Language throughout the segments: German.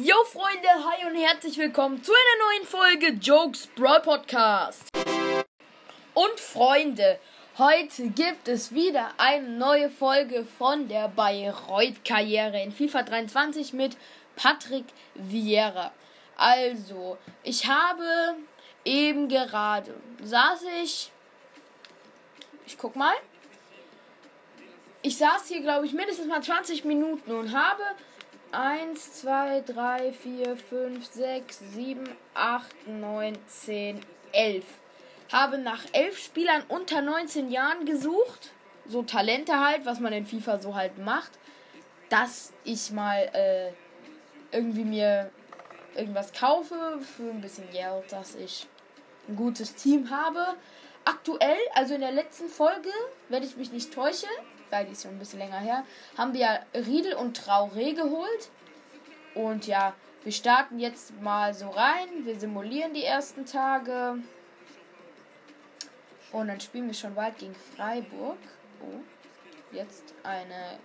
Yo Freunde, hi und herzlich willkommen zu einer neuen Folge Jokes Brawl Podcast. Und Freunde, heute gibt es wieder eine neue Folge von der Bayreuth-Karriere in FIFA 23 mit Patrick Vieira. Also, ich habe eben gerade, ich saß hier glaube ich mindestens mal 20 Minuten und habe 1, 2, 3, 4, 5, 6, 7, 8, 9, 10, 11. Habe nach 11 Spielern unter 19 Jahren gesucht. So Talente halt, was man in FIFA so halt macht. Dass ich mal irgendwie mir irgendwas kaufe für ein bisschen Geld, dass ich ein gutes Team habe. Aktuell, also in der letzten Folge, wenn ich mich nicht täusche, weil die ist schon ein bisschen länger her, haben wir Riedel und Traoré geholt. Und ja, wir starten jetzt mal so rein. Wir simulieren die ersten Tage. Und dann spielen wir schon bald gegen Freiburg. Oh, jetzt eine...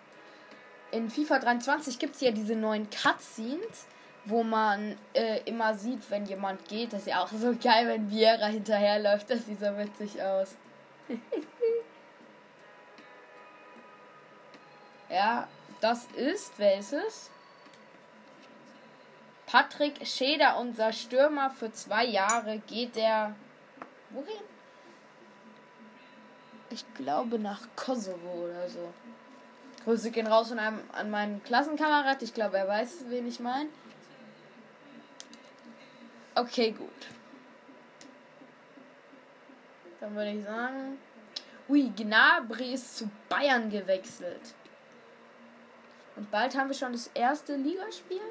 In FIFA 23 gibt es ja diese neuen Cutscenes, wo man immer sieht, wenn jemand geht. Das ist ja auch so geil, wenn Vieira hinterherläuft. Das sieht so witzig aus. Ja, das ist, wer ist es? Patrick Schäder, unser Stürmer für 2 Jahre, geht der... Wohin? Ich glaube nach Kosovo oder so. Grüße gehen raus von einem, an meinen Klassenkamerad. Ich glaube, er weiß, wen ich meine. Okay, gut. Dann würde ich sagen... Ui, Gnabry ist zu Bayern gewechselt. Und bald haben wir schon das erste Ligaspiel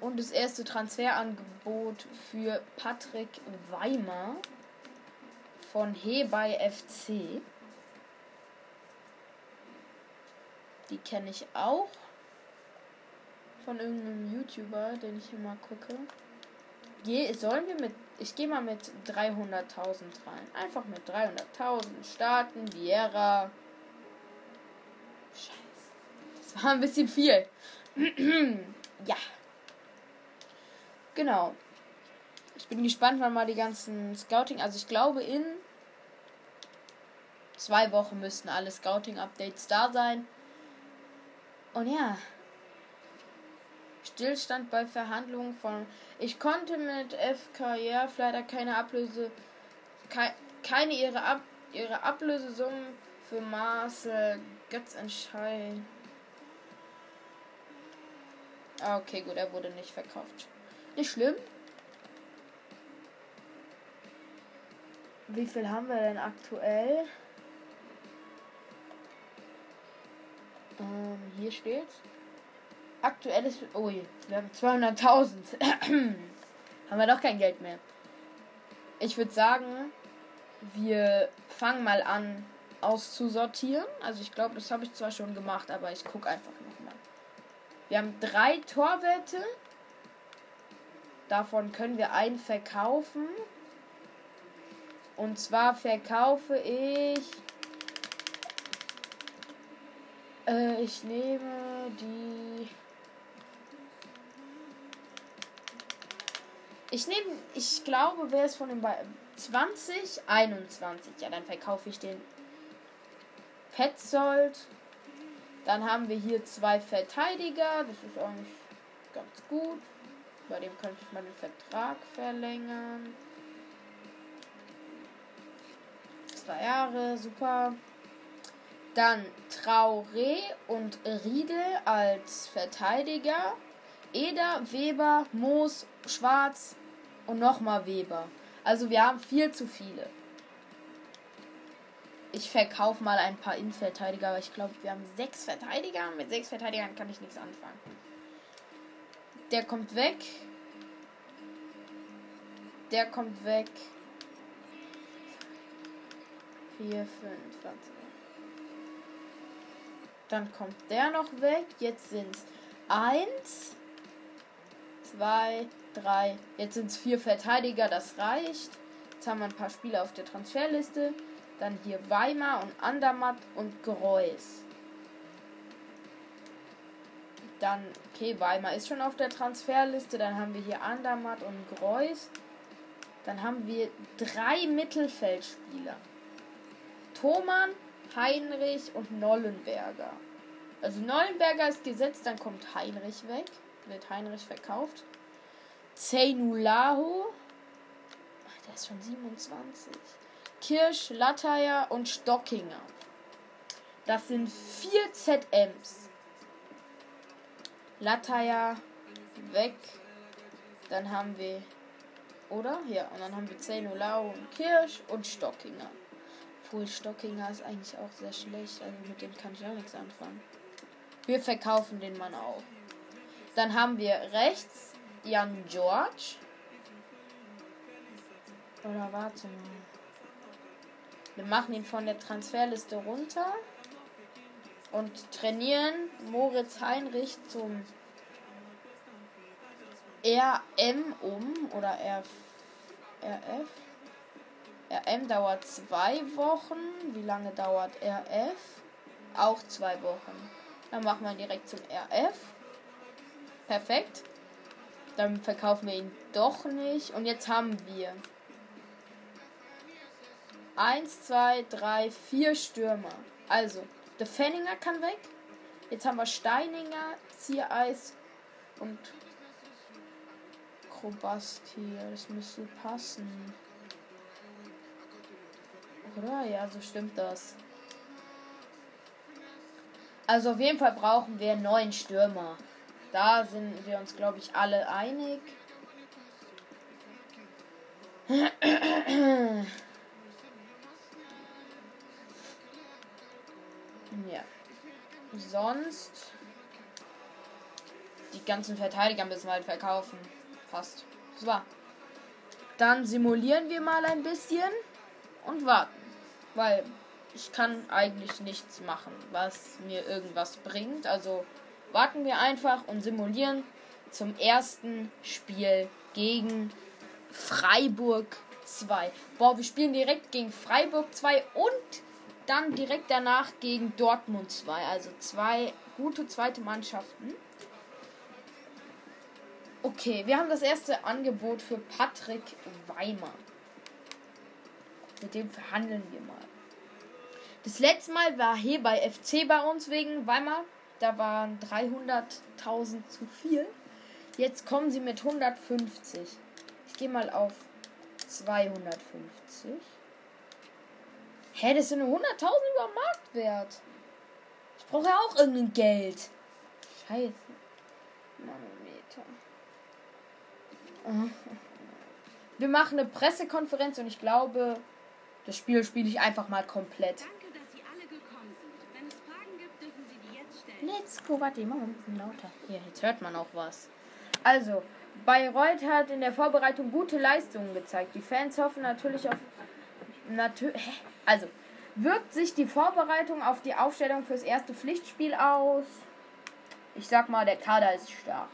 und das erste Transferangebot für Patrick Weimer von Hebei FC. Die kenne ich auch von irgendeinem YouTuber, den ich immer gucke. Ich gehe mal mit 300.000 rein. Einfach mit 300.000 starten, Vieira. Scheiße. War ein bisschen viel. Ja. Genau. Ich bin gespannt, wann mal die ganzen Scouting... Also ich glaube, in 2 Wochen müssten alle Scouting-Updates da sein. Und ja. Stillstand bei Verhandlungen von... Ich konnte mit FKR leider keine Ablöse... Ihre Ablösesummen für Marcel Götz entscheiden. Okay, gut, er wurde nicht verkauft. Nicht schlimm. Wie viel haben wir denn aktuell? Hier steht's. Aktuelles... Ui, wir haben 200.000. Haben wir doch kein Geld mehr. Ich würde sagen, wir fangen mal an auszusortieren. Also ich glaube, das habe ich zwar schon gemacht, aber ich gucke einfach nochmal. Wir haben 3 Torwette. Davon können wir einen verkaufen. Und zwar verkaufe ich... ich nehme die... Ich glaube, wer ist von den beiden? 20, 21. Ja, dann verkaufe ich den Petzold. Dann haben wir hier 2 Verteidiger. Das ist auch nicht ganz gut. Bei dem könnte ich mal den Vertrag verlängern. 2 Jahre, super. Dann Traoré und Riedel als Verteidiger. Eder, Weber, Moos, Schwarz und nochmal Weber. Also wir haben viel zu viele. Ich verkaufe mal ein paar Innenverteidiger, aber ich glaube, wir haben 6 Verteidiger. Mit 6 Verteidigern kann ich nichts anfangen. Der kommt weg. Der kommt weg. 4, 5, warte. Dann kommt der noch weg. Jetzt sind es 1, 2, 3. Jetzt sind es 4 Verteidiger, das reicht. Jetzt haben wir ein paar Spieler auf der Transferliste. Dann hier Weimar und Andermatt und Greuß. Dann, okay, Weimer ist schon auf der Transferliste. Dann haben wir hier Andermatt und Greuß. Dann haben wir 3 Mittelfeldspieler. Thomann, Heinrich und Nollenberger. Also Nollenberger ist gesetzt, dann kommt Heinrich weg. Wird Heinrich verkauft. Zeynullahu. Der ist schon 27. Kirsch, Latteyer und Stockinger. Das sind 4 ZMs. Latteyer weg. Dann haben wir... Oder? Ja, und dann haben wir Zeynullahu und Kirsch und Stockinger. Obwohl Stockinger ist eigentlich auch sehr schlecht. Also mit dem kann ich auch nichts anfangen. Wir verkaufen den Mann auch. Dann haben wir rechts Jan George. Oder warte mal. Wir machen ihn von der Transferliste runter. Und trainieren Moritz Heinrich zum RM um. Oder RF. RM dauert 2 Wochen. Wie lange dauert RF? Auch 2 Wochen. Dann machen wir ihn direkt zum RF. Perfekt. Dann verkaufen wir ihn doch nicht. Und jetzt haben wir 1, 2, 3, 4 Stürmer. Also, der Fenninger kann weg. Jetzt haben wir Steininger, Ziereis und Krobasti. Das müsste passen. Oder? Ja, so stimmt das. Also auf jeden Fall brauchen wir 9 Stürmer. Da sind wir uns, glaube ich, alle einig. Ja. Sonst... Die ganzen Verteidiger müssen wir halt verkaufen. Passt. So. Dann simulieren wir mal ein bisschen und warten. Weil ich kann eigentlich nichts machen, was mir irgendwas bringt. Also warten wir einfach und simulieren zum ersten Spiel gegen Freiburg 2. Boah, wir spielen direkt gegen Freiburg 2 und dann direkt danach gegen Dortmund 2. Also 2 gute zweite Mannschaften. Okay, wir haben das erste Angebot für Patrick Weimer. Mit dem verhandeln wir mal. Das letzte Mal war hier bei FC bei uns wegen Weimar. Da waren 300.000 zu viel. Jetzt kommen sie mit 150. Ich gehe mal auf 250. Hä, das sind 100.000 über Marktwert. Ich brauche ja auch irgendein Geld. Scheiße. Manometer. Wir machen eine Pressekonferenz und ich glaube, das Spiel spiele ich einfach mal komplett. Danke, dass Sie alle gekommen sind. Wenn es Fragen gibt, dürfen Sie die jetzt stellen. Let's go, warte, machen wir ein bisschen lauter. Hier, jetzt hört man auch was. Also, Bayreuth hat in der Vorbereitung gute Leistungen gezeigt. Die Fans hoffen natürlich auf... Also, wirkt sich die Vorbereitung auf die Aufstellung fürs erste Pflichtspiel aus? Ich sag mal, der Kader ist stark.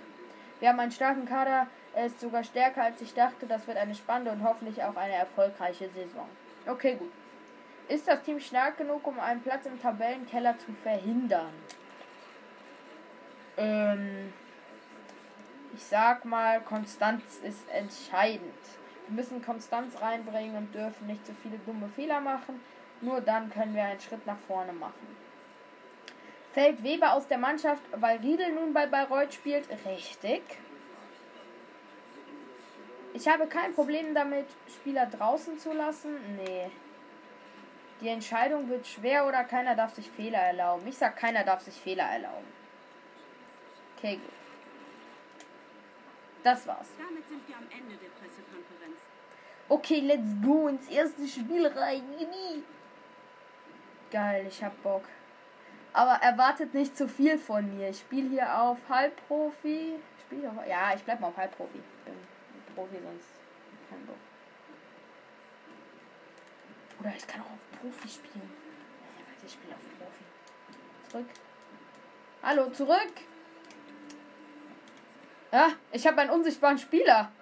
Wir haben einen starken Kader. Er ist sogar stärker, als ich dachte. Das wird eine spannende und hoffentlich auch eine erfolgreiche Saison. Okay, gut. Ist das Team stark genug, um einen Platz im Tabellenkeller zu verhindern? Ich sag mal, Konstanz ist entscheidend. Wir müssen Konstanz reinbringen und dürfen nicht so viele dumme Fehler machen. Nur dann können wir einen Schritt nach vorne machen. Fällt Weber aus der Mannschaft, weil Riedel nun bei Bayreuth spielt? Richtig. Ich habe kein Problem damit, Spieler draußen zu lassen. Nee. Die Entscheidung wird schwer oder keiner darf sich Fehler erlauben. Ich sag, keiner darf sich Fehler erlauben. Okay, gut. Das war's. Damit sind wir am Ende der Pressekonferenz. Okay, let's go ins erste Spiel rein. Geil, ich hab Bock. Aber erwartet nicht zu viel von mir. Ich spiele hier auf Halbprofi. Ja, ich bleib mal auf Halbprofi. Bin Profi, sonst kein Bock. Oder ich kann auch auf Profi spielen. Ich spiele auf Profi. Zurück. Hallo, zurück! Ah, ich habe einen unsichtbaren Spieler.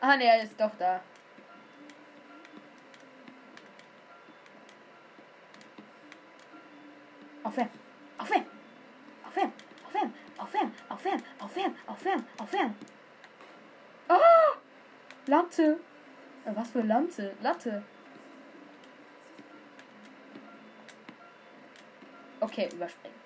Ah, ne, er ist doch da. Aufwärmen! Aufwärmen! Aufwärmen! Aufwärmen! Aufwärmen! aufwärmen, aufwärmen, aufwärmen. Ah! Latte. Was für Latte? Latte. Okay, überspringen.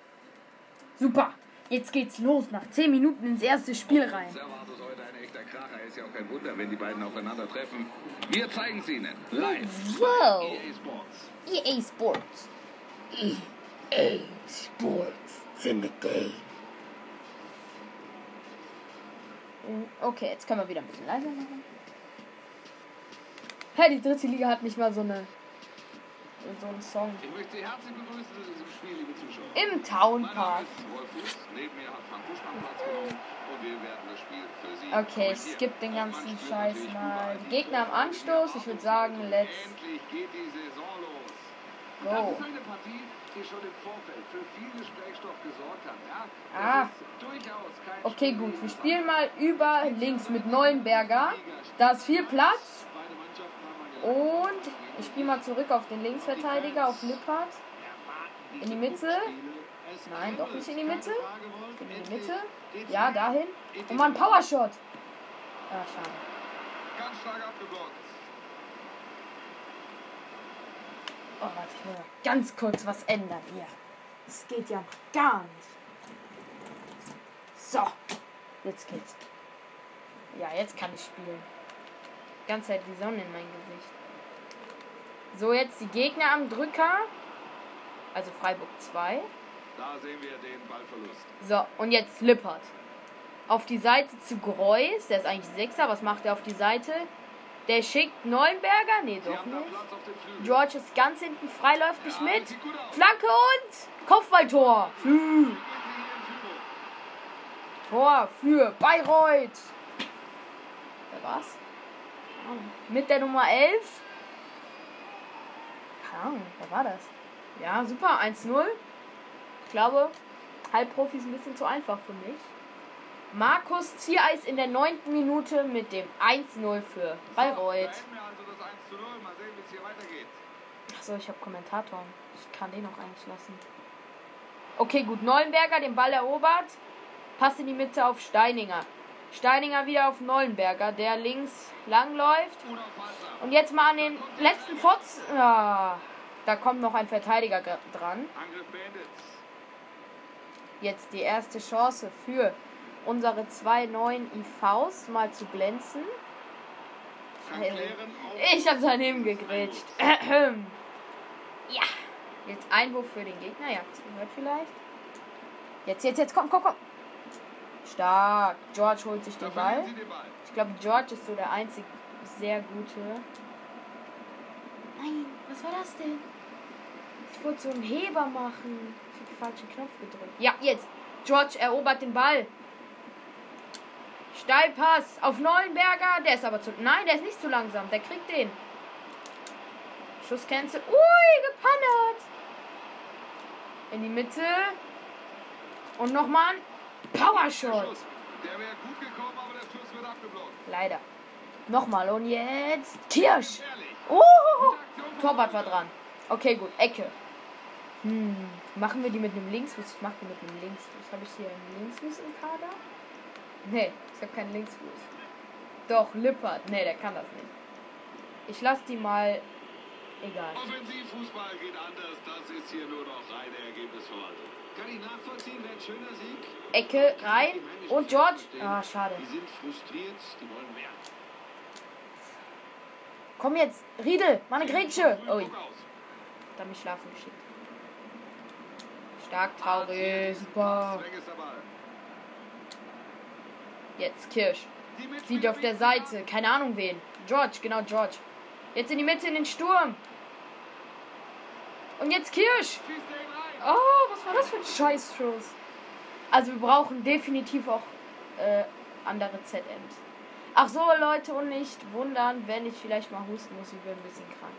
Super. Jetzt geht's los. Nach 10 Minuten ins erste Spiel rein. Servado ist heute ein echter Kracher. Ist ja auch kein Wunder, wenn die beiden aufeinandertreffen. Wir zeigen sie ihnen. Live. Wow. EA Sports. EA Sports. EA Sports. Syndicate. Okay, jetzt können wir wieder ein bisschen leiser machen. Hey, die dritte Liga hat nicht mal so einen Song. Ich möchte Sie herzlich begrüßen zu diesem Spiel, liebe Zuschauer. Im Townpark. Okay, ich skippe den ganzen Scheiß mal. Die Gegner am Anstoß, ich würde sagen, let's go. Schon im Vorfeld für viel Gesprächsstoff gesorgt hat. Ja, okay, gut. Wir spielen mal über links mit Nollenberger. Da ist viel Platz. Und ich spiele mal zurück auf den Linksverteidiger, auf Lippert. In die Mitte. Nein, doch nicht in die Mitte. In die Mitte. Ja, dahin. Und mal ein Powershot. Ah, schade. Ganz stark abgeblockt. Oh, warte, ich will ganz kurz was ändern hier. Das geht ja gar nicht. So, jetzt geht's. Ja, jetzt kann ich spielen. Die ganze Zeit die Sonne in mein Gesicht. So, jetzt die Gegner am Drücker. Also Freiburg 2. Da sehen wir den Ballverlust. So, und jetzt Lippert. Auf die Seite zu Greuß. Der ist eigentlich Sechser. Was macht er auf die Seite? Der schickt Nollenberger? Nee, doch nicht. George ist ganz hinten, frei läuft nicht mit. Flanke und Kopfballtor. Tor für Bayreuth. Wer war's? Mit der Nummer 11. Keine Ahnung, wer war das? Ja, super, 1-0. Ich glaube, Halbprofi ist ein bisschen zu einfach für mich. Markus Ziereis in der 9. Minute mit dem 1-0 für Bayreuth. Achso, ich habe Kommentator. Ich kann den auch eigentlich lassen. Okay, gut. Nollenberger den Ball erobert. Pass in die Mitte auf Steininger. Steininger wieder auf Nollenberger, der links langläuft. Und jetzt mal an den letzten Fotz. Ah, da kommt noch ein Verteidiger dran. Jetzt die erste Chance für unsere zwei neuen IVs mal zu glänzen. Ich habe daneben gegrätscht. Ja. Jetzt Einwurf für den Gegner. Ihr habt es gehört vielleicht. Jetzt. Komm. Stark. George holt sich den Ball. Ich glaube, George ist so der einzige sehr gute. Nein, was war das denn? Ich wollte so einen Heber machen. Ich habe den falschen Knopf gedrückt. Ja, jetzt. George erobert den Ball. Steilpass auf Nollenberger. Der ist aber zu... Nein, der ist nicht zu langsam. Der kriegt den. Schussgrenze. Ui, gepannert. In die Mitte. Und nochmal ein Powershot. Der wäre gut gekommen, aber der Schuss wird abgeblockt. Leider. Nochmal. Und jetzt Kirsch. Oh, Torwart war dran. Okay, gut. Ecke. Machen wir die mit einem Linksfuß? Ich mache die mit einem Linksfuß. Habe ich hier einen Linksfuß im Kader? Nee, ich habe keinen Linksfuß. Doch, Lippert. Nee, der kann das nicht. Ich lasse die mal... Egal. Offensivfußball geht anders. Das ist hier nur noch reine Ergebnisverwaltung. Kann ich nachvollziehen, wäre ein schöner Sieg. Ecke, rein. Und George... Ah, schade. Die sind frustriert, die wollen mehr. Komm jetzt, Riedel, meine Grätsche. Oh, da mich schlafen geschickt. Stark, traurig, super. Jetzt Kirsch. Sieht auf der Seite. Keine Ahnung wen. George, genau George. Jetzt in die Mitte in den Sturm. Und jetzt Kirsch. Oh, was war das für ein Scheiß-Schuss? Also wir brauchen definitiv auch andere ZMs. Ach so, Leute, und nicht wundern, wenn ich vielleicht mal husten muss. Ich bin ein bisschen krank.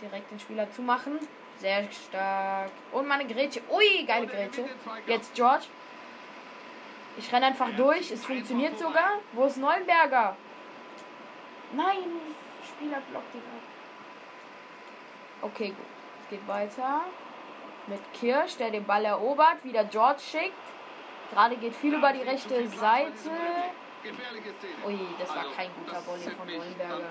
Direkt den Spieler zumachen. Sehr stark. Und meine Grätsche. Ui, geile Grätsche. Jetzt George. Ich renne einfach durch. Es funktioniert sogar. Wo ist Nollenberger? Nein, Spieler blockt ihn ab. Okay, gut. Es geht weiter. mit Kirsch, der den Ball erobert, wieder George schickt. Gerade geht viel über die rechte Seite. Ui, das war kein guter Volley von Nollenberger.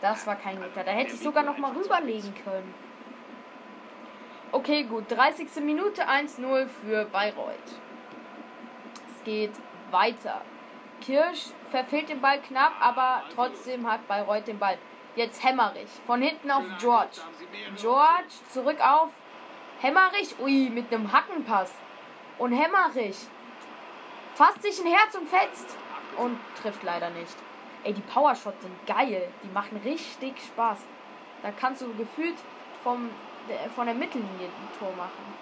Das war kein guter. Da hätte ich sogar noch mal rüberlegen können. Okay, gut. 30. Minute 1-0 für Bayreuth. Es geht weiter. Kirsch verfehlt den Ball knapp, aber trotzdem hat Bayreuth den Ball. Jetzt Hämmerich. Von hinten auf George. George zurück auf Hämmerich. Ui, mit einem Hackenpass. Und Hämmerich fasst sich ein Herz und fetzt. Und trifft leider nicht. Ey, die Powershots sind geil. Die machen richtig Spaß. Da kannst du gefühlt von der Mittellinie ein Tor machen.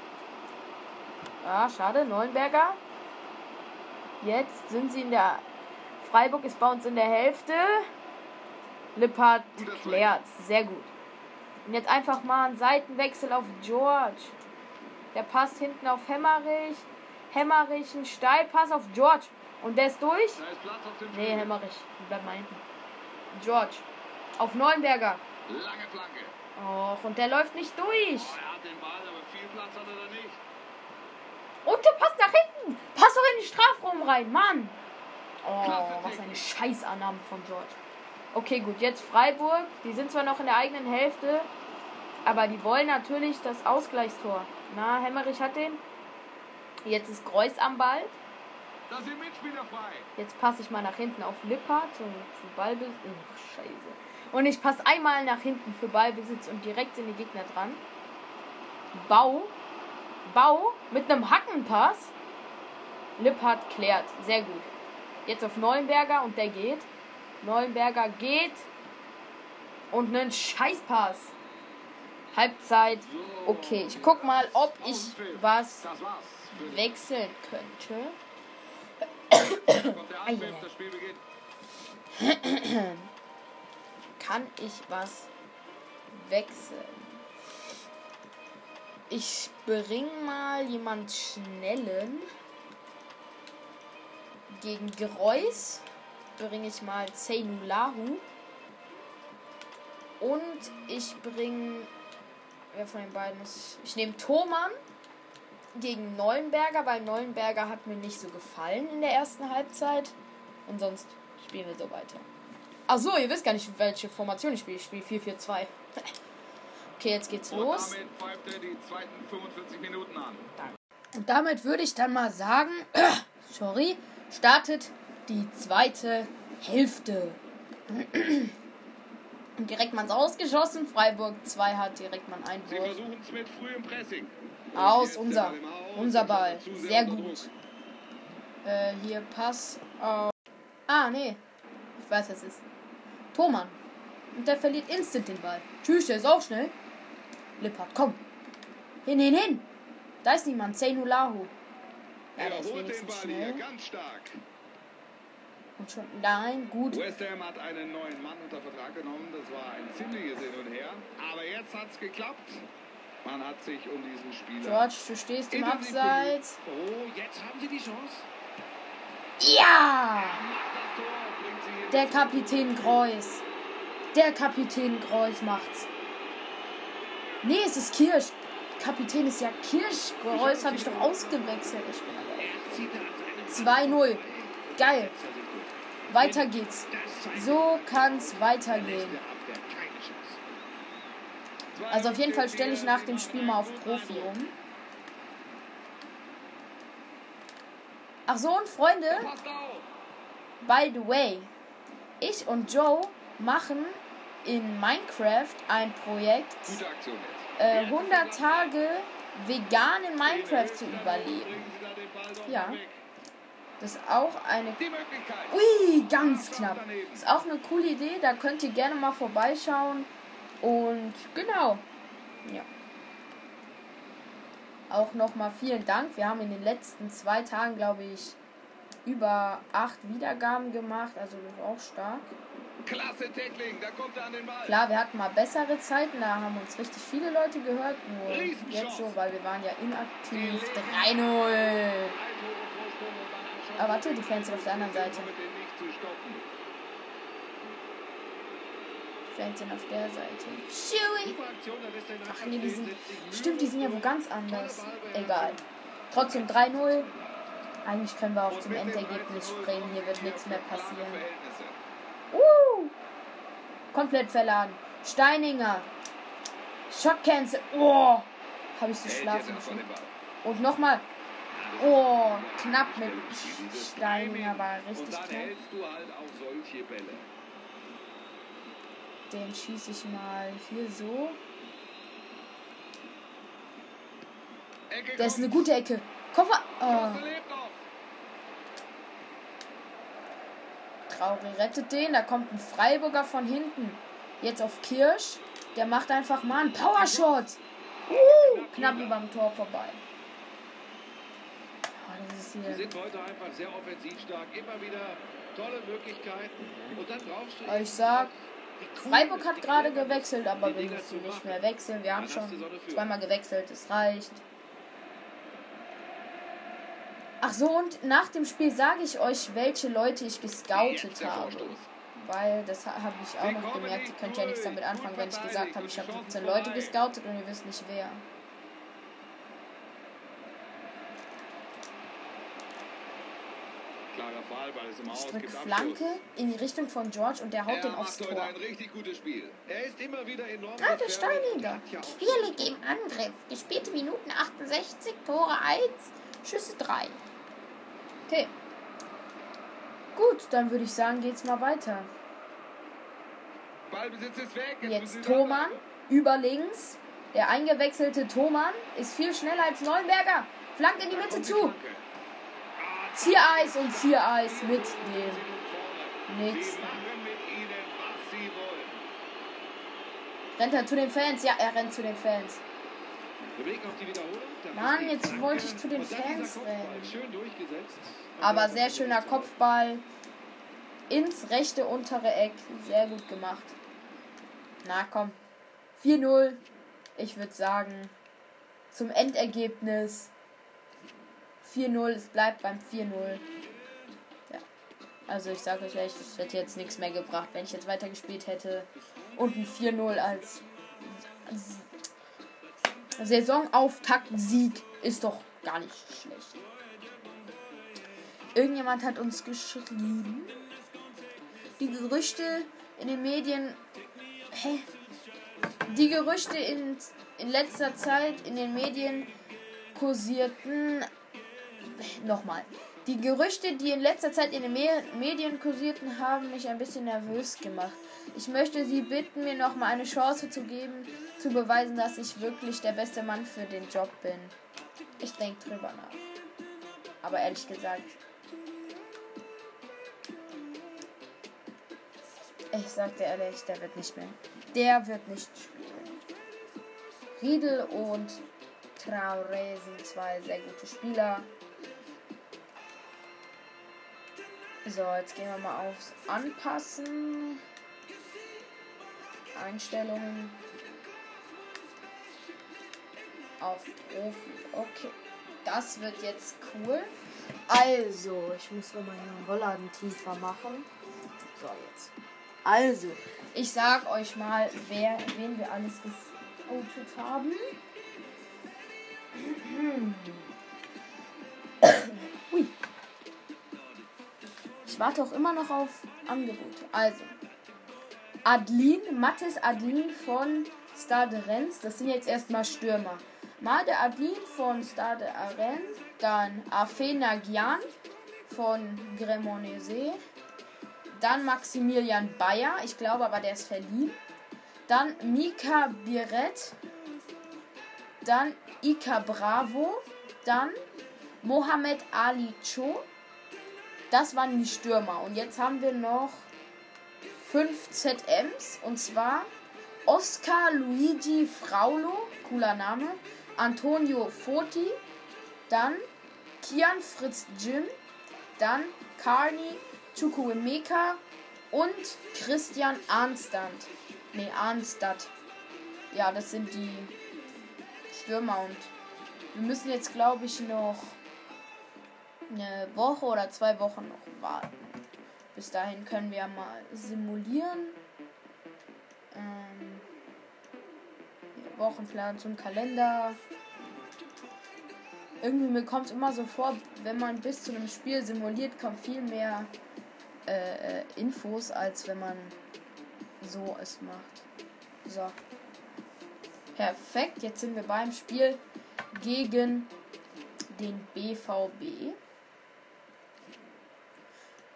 Ja, schade. Nollenberger. Jetzt sind sie in der... Freiburg ist bei uns in der Hälfte. Lippert klärt. Sehr gut. Und jetzt einfach mal einen Seitenwechsel auf George. Der passt hinten auf Hämmerich. Hämmerich, ein Steilpass auf George. Und der ist durch? Nee, Hämmerich. Bleib mal hinten. George. Auf Nollenberger. Lange Flanke. Och, und der läuft nicht durch. Oh, er hat den Ball, aber viel Platz hat er da nicht. Und der passt nach hinten. Passt doch in den Strafraum rein, Mann. Oh, was eine Scheißannahme von George. Okay, gut, jetzt Freiburg. Die sind zwar noch in der eigenen Hälfte, aber die wollen natürlich das Ausgleichstor. Na, Hämmerich hat den. Jetzt ist Greuß am Ball. Jetzt passe ich mal nach hinten auf Lippert und für Ballbesitz. Ach, scheiße. Und ich passe einmal nach hinten für Ballbesitz und direkt in die Gegner dran. Bau mit einem Hackenpass. Lippert klärt. Sehr gut. Jetzt auf Nollenberger und der geht. Nollenberger geht. Und einen Scheißpass. Halbzeit. Okay, ich guck mal, ob ich was wechseln könnte. Kann ich was wechseln? Ich bringe mal jemand Schnellen. Gegen Greuß bringe ich mal Zeynullahu. Und ich bringe... Wer von den beiden ist... Ich nehme Thomann gegen Nollenberger, weil Nollenberger hat mir nicht so gefallen in der ersten Halbzeit. Und sonst spielen wir so weiter. Ach so, ihr wisst gar nicht, welche Formation ich spiele. Ich spiele 4-4-2. Okay, jetzt geht's los. Und damit pfeift er die zweiten 45 Minuten an. Danke. Und damit würde ich dann mal sagen... sorry... Startet die zweite Hälfte. Und direkt mal ins Ausgeschossen. Freiburg 2 hat direkt mal einen Einwurf. Aus, unser Ball. Sehr gut. Hier Pass auf... Ah, nee. Ich weiß, was es ist. Thomann. Und der verliert instant den Ball. Tschüss, der ist auch schnell. Lippert, komm. Hin. Da ist niemand. Zeynullahu. Ja, der ist wenigstens schnell. Ganz stark. Und schon, nein, gut. West Ham hat einen neuen Mann unter Vertrag genommen. Das war ein ziemliches Hin und Her. Aber jetzt hat's geklappt. Man hat sich um diesen Spieler... George, du stehst im Abseits. Oh, jetzt haben sie die Chance. Ja! Der Kapitän Greuß. Der Kapitän Greuß macht's. Nee, es ist Kirsch. Kapitän ist ja Kirsch. Greuß habe ich doch ausgewechselt. 2-0. Geil. Weiter geht's. So kann's weitergehen. Also auf jeden Fall stelle ich nach dem Spiel mal auf Profi um. Ach so, und Freunde. By the way. Ich und Joe machen in Minecraft ein Projekt. 100 Tage vegan in Minecraft zu überleben. Ja. Das ist auch eine... Ui, ganz knapp. Das ist auch eine coole Idee. Da könnt ihr gerne mal vorbeischauen. Und genau. Ja. Auch nochmal vielen Dank. Wir haben in den letzten 2 Tagen, glaube ich, über 8 Wiedergaben gemacht. Also das ist auch stark. Klasse Tackling, da kommt er an den Ball. Klar, wir hatten mal bessere Zeiten, da haben uns richtig viele Leute gehört. Nur jetzt so, weil wir waren ja inaktiv. 3-0. Aber warte, die Fans sind auf der anderen Seite. Vielleicht sind auf der Seite. Schuhe! Ach nee, die sind. Stimmt, die sind ja wo ganz anders. Egal. Trotzdem 3-0. Eigentlich können wir auch zum Endergebnis springen. Hier wird nichts mehr passieren. Komplett verladen. Steininger. Shot cancel. Oh. Habe ich so schlafen müssen. Und nochmal. Oh. Knapp mit Steininger. War richtig knapp. Den schieße ich mal hier so. Das ist eine gute Ecke. Koffer. Oh. Traoré rettet den. Da kommt ein Freiburger von hinten. Jetzt auf Kirsch. Der macht einfach mal einen Powershot. Knapp über dem Tor vorbei. Oh, das ist hier. Wir sind heute einfach sehr offensiv stark. Immer wieder tolle Möglichkeiten. Und dann draufstehen. Ich sag, Freiburg hat gerade gewechselt, aber wir müssen nicht mehr wechseln. Wir haben schon zweimal gewechselt. Es reicht. Ach so, und nach dem Spiel sage ich euch, welche Leute ich gescoutet habe. Weil, das habe ich auch noch gemerkt, ihr könnt ja nichts damit anfangen, wenn ich gesagt habe, ich habe 17 Leute gescoutet und ihr wisst nicht wer. Ich drücke Flanke in die Richtung von George und der haut den aufs Tor. Gerade Steininger. Quirlig im Angriff. Gespielte Minuten 68, Tore 1. Schüsse 3. Okay. Gut, dann würde ich sagen, geht's mal weiter. Ballbesitz ist weg. Jetzt Thomann über links. Der eingewechselte Thomann ist viel schneller als Nollenberger. Flankt in die Mitte zu. Ziereis und Ziereis mit dem nächsten. Rennt er zu den Fans? Ja, er rennt zu den Fans. Mann, jetzt wollte ich zu den Fans rennen. Aber sehr schöner Kopfball ins rechte untere Eck. Sehr gut gemacht. Na komm. 4-0. Ich würde sagen, zum Endergebnis 4-0. Es bleibt beim 4-0. Ja. Also ich sage euch ehrlich, das hätte jetzt nichts mehr gebracht, wenn ich jetzt weitergespielt hätte. Und ein 4-0 als Saisonauftakt-Sieg ist doch gar nicht schlecht. Irgendjemand hat uns geschrieben, die Gerüchte in den Medien, die Gerüchte in letzter Zeit in den Medien kursierten, nochmal, die Gerüchte, die in letzter Zeit in den Medien kursierten, haben mich ein bisschen nervös gemacht. Ich möchte Sie bitten, mir nochmal eine Chance zu geben, zu beweisen, dass ich wirklich der beste Mann für den Job bin. Ich denke drüber nach. Aber ehrlich gesagt, ich sag dir ehrlich, der wird nicht mehr. Der wird nicht spielen. Riedel und Traoré sind zwei sehr gute Spieler. So, jetzt gehen wir mal aufs Anpassen. Einstellungen auf Profi. Okay, das wird jetzt cool. Also, ich muss nur meinen Rollladen tiefer machen. So, jetzt. Also, ich sag euch mal, wen wir alles gescoutet haben. Ui. Ich warte auch immer noch auf Angebote. Also, Mattes Adlin von Stade Rennes. Das sind jetzt erstmal Stürmer. Made Adlin von Stade Rennes. Dann Afena Gyan von Cremonese. Dann Maximilian Bayer. Ich glaube aber, der ist verliehen. Dann Mika Biret. Dann Ika Bravo. Dann Mohamed Ali Cho. Das waren die Stürmer. Und jetzt haben wir noch 5 ZMs, und zwar Oscar Luigi Fraulo, cooler Name, Antonio Foti, dann Kian Fritz Jim, dann Carney Chukwuemeka und Christian Arnstadt. Ja, das sind die Stürmer und wir müssen jetzt, glaube ich, noch eine Woche oder 2 Wochen noch warten. Bis dahin können wir mal simulieren. Wochenplan, zum Kalender. Irgendwie mir kommt es immer so vor, wenn man bis zu einem Spiel simuliert, kommt viel mehr Infos, als wenn man so es macht. So. Perfekt, jetzt sind wir beim Spiel gegen den BVB.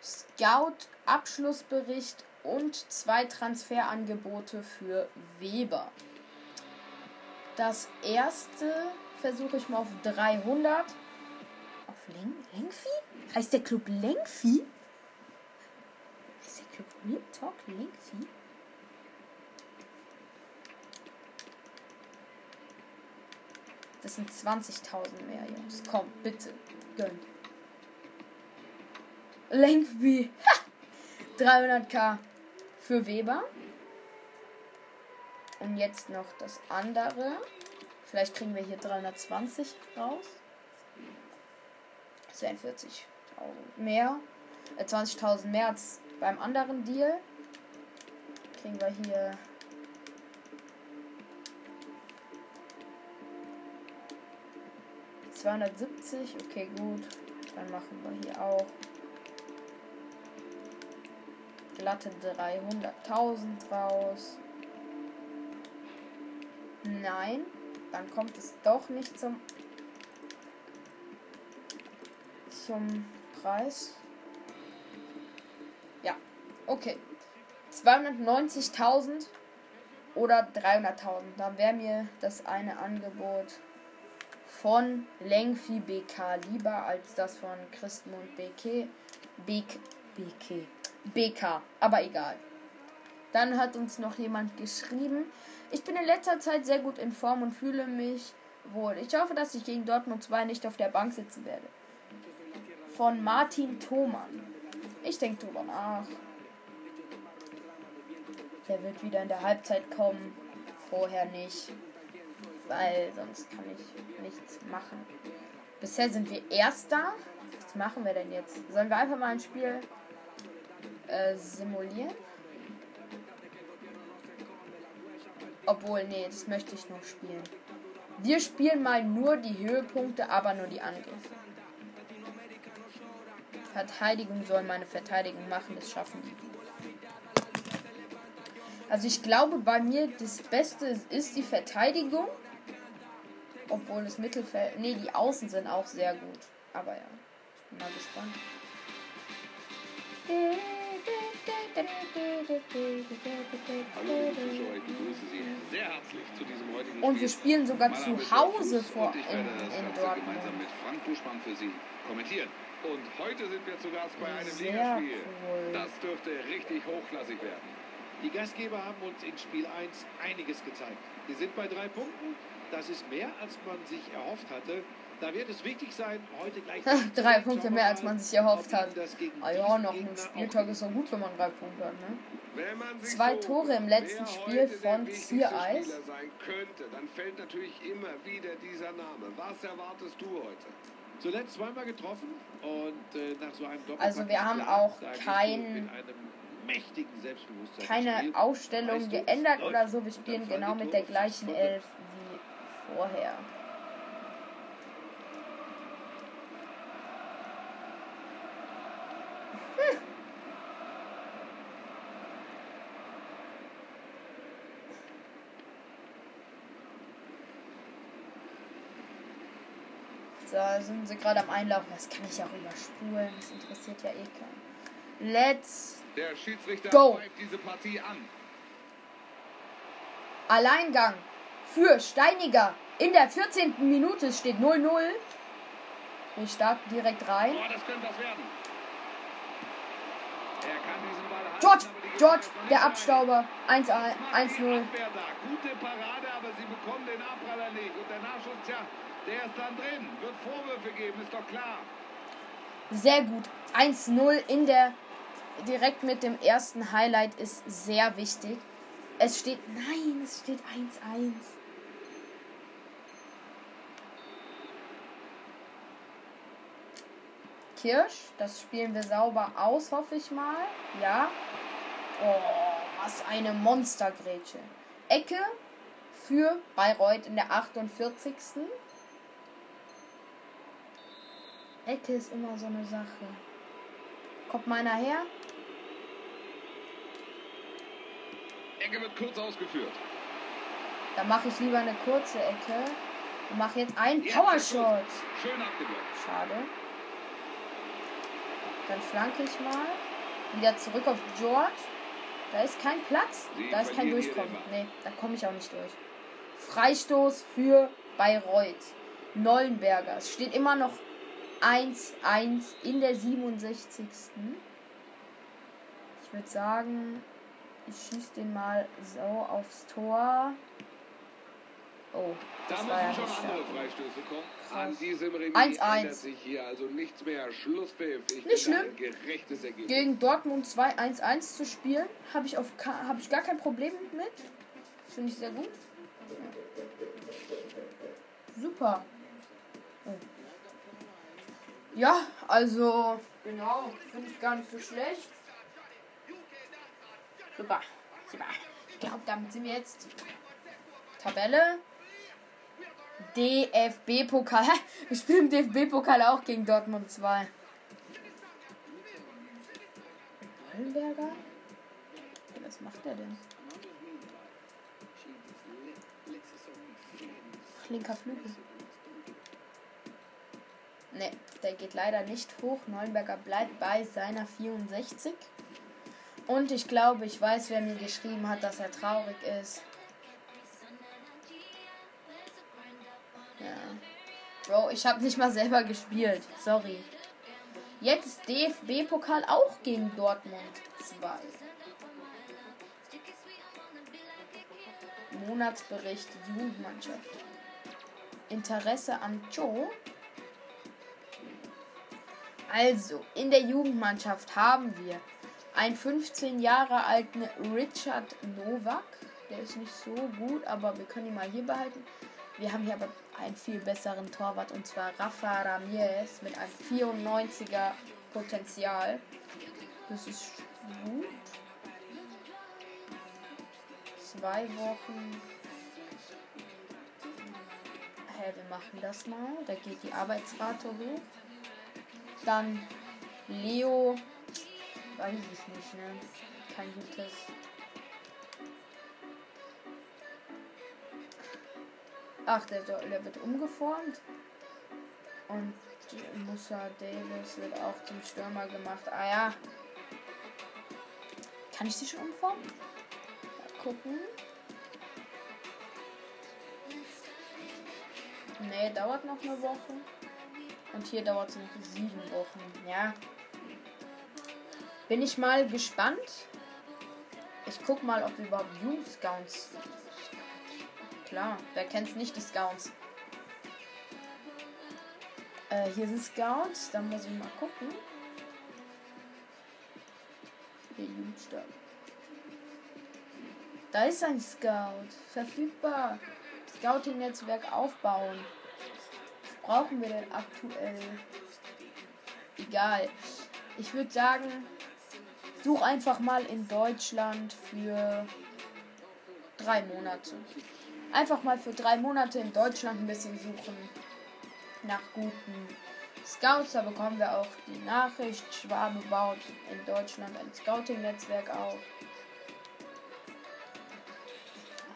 Scout, Abschlussbericht und 2 Transferangebote für Weber. Das erste versuche ich mal auf 300. Auf Lengvik? Heißt der Club Lengvik? Heißt der Club Real Talk Lengvik? Das sind 20.000 mehr, Jungs. Komm, bitte. Gönn. Lengvik. 300k für Weber. Und jetzt noch das andere. Vielleicht kriegen wir hier 320 raus. 42.000 mehr. 20.000 mehr als beim anderen Deal. Kriegen wir hier... Okay, gut. Dann machen wir hier auch glatte 300.000 raus. Nein, dann kommt es doch nicht zum Preis. Ja, okay. 290.000 oder 300.000. Dann wäre mir das eine Angebot von Lengvik BK lieber als das von Christmund BK. Aber egal. Dann hat uns noch jemand geschrieben: Ich bin in letzter Zeit sehr gut in Form und fühle mich wohl. Ich hoffe, dass ich gegen Dortmund 2 nicht auf der Bank sitzen werde. Von Martin Thomann. Ich denke drüber nach. Der wird wieder in der Halbzeit kommen. Vorher nicht. Weil sonst kann ich nichts machen. Bisher sind wir Erster. Was machen wir denn jetzt? Sollen wir einfach mal ein Spiel simulieren? Obwohl, nee, das möchte ich noch spielen. Wir spielen mal nur die Höhepunkte, aber nur die Angriffe. Verteidigung soll meine Verteidigung machen, das schaffen die. Also ich glaube, bei mir das Beste ist die Verteidigung. Obwohl das Mittelfeld... Ne, die Außen sind auch sehr gut. Aber ja, ich bin mal gespannt. Und wir spielen sogar zu Hause vor in Dortmund. Und heute sind wir zu Gast bei einem Ligaspiel. Das dürfte richtig hochklassig werden. Die Gastgeber haben uns in Spiel 1 einiges gezeigt. Wir sind bei 3 Punkten. Das ist mehr, als man sich erhofft hatte. Da wird es wichtig sein, heute gleich... 3 Punkte mehr, als man sich erhofft hat. Ah ja, noch ein Spieltag ist so gut, wenn man 3 Punkte hat, ne? 2 Tore im letzten Spiel von Ziereis. Dann fällt natürlich immer wieder dieser Name. Was erwartest du heute? Zuletzt zweimal getroffen und nach so einem Doppelpack... Also wir haben auch kein... Keine Aufstellung geändert oder so. Wir spielen genau mit der gleichen Elf wie vorher. Da sind sie gerade am Einlaufen. Das kann ich auch überspulen. Das interessiert ja eh keinen. Let's Der Schiedsrichter pfeift diese Partie an. Alleingang für Steininger. In der 14. Minute steht 0-0. Wir starten direkt rein. Oh, das könnte was werden. Er kann diesen Ball halten, George, der Abstauber. 1-0. Gute Parade, aber sie bekommen den Abpraller nicht. Und der Nachschuss, der ist dann drin. Wird Vorwürfe geben, ist doch klar. Sehr gut. 1-0 in der... Direkt mit dem ersten Highlight ist sehr wichtig. Es steht... Nein, es steht 1-1. Kirsch, das spielen wir sauber aus, hoffe ich mal. Ja. Oh, was eine Monstergrätsche. Ecke für Bayreuth in der 48. Ecke ist immer so eine Sache. Kommt meiner her? Ecke wird kurz ausgeführt. Da mache ich lieber eine kurze Ecke und mache jetzt einen Powershot. Schön abgeblockt. Schade. Dann flanke ich mal. Wieder zurück auf George. Da ist kein Platz. Da ist kein Durchkommen. Nee, da komme ich auch nicht durch. Freistoß für Bayreuth. Nollenberger. Es steht immer noch 1-1 in der 67. Ich würde sagen, ich schieße den mal so aufs Tor. Oh, das da war ja schon andere Freistöße kommen. An diesem Remis ändert sich hier also nichts mehr. Schlusspfiff. Nicht schlimm. Gerechtes Ergebnis. Gegen Dortmund 2 1-1 zu spielen, habe ich gar kein Problem mit. Finde ich sehr gut. Ja. Super. Oh. Ja, also genau, finde ich gar nicht so schlecht. Super. Super. Ich glaube, damit sind wir jetzt Tabelle. DFB-Pokal. Wir spielen im DFB-Pokal auch gegen Dortmund 2. Nollenberger? Was macht er denn? Linker Flügel. Ne, der geht leider nicht hoch. Nollenberger bleibt bei seiner 64. Und ich glaube, ich weiß, wer mir geschrieben hat, dass er traurig ist. Bro, ich habe nicht mal selber gespielt. Sorry. Jetzt ist DFB-Pokal auch gegen Dortmund 2. Monatsbericht Jugendmannschaft. Interesse am Cho. Also, in der Jugendmannschaft haben wir einen 15 Jahre alten Richard Novak. Der ist nicht so gut, aber wir können ihn mal hier behalten. Wir haben hier aber einen viel besseren Torwart, und zwar Rafa Ramirez mit einem 94er Potenzial. Das ist gut. 2 Wochen. Hey, wir machen das mal. Da geht die Arbeitsrate hoch. Dann Leo. Weiß ich nicht, ne? Kein gutes. Ach, der wird umgeformt. Und Musa Davis wird auch zum Stürmer gemacht. Ah ja. Kann ich die schon umformen? Mal gucken. Nee, dauert noch eine Woche. Und hier dauert es noch 7 Wochen. Ja. Bin ich mal gespannt. Ich guck mal, ob wir überhaupt View-Scouts. Klar, wer kennt's nicht, die Scouts. Hier sind Scouts, da muss ich mal gucken. Hier, Jugendstab. Da ist ein Scout, verfügbar. Scouting-Netzwerk aufbauen. Was brauchen wir denn aktuell? Egal. Ich würde sagen, such einfach mal in Deutschland für 3 Monate. Einfach mal für 3 Monate in Deutschland ein bisschen suchen nach guten Scouts. Da bekommen wir auch die Nachricht, Schwabe baut in Deutschland ein Scouting-Netzwerk auf.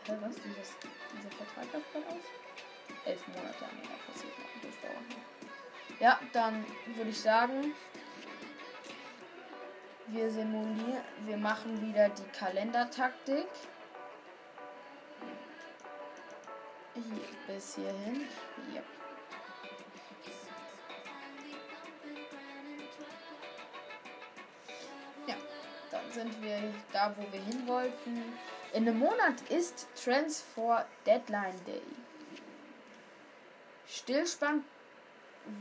Was ist dieser Vertrag davon aus? 11 Monate haben wir da passiert. Das dauert noch. Ja, dann würde ich sagen, wir machen wieder die Kalendertaktik. Hier, bis hierhin. Yep. Ja, dann sind wir da, wo wir hin wollten. In einem Monat ist Transfer Deadline Day. Stillstand.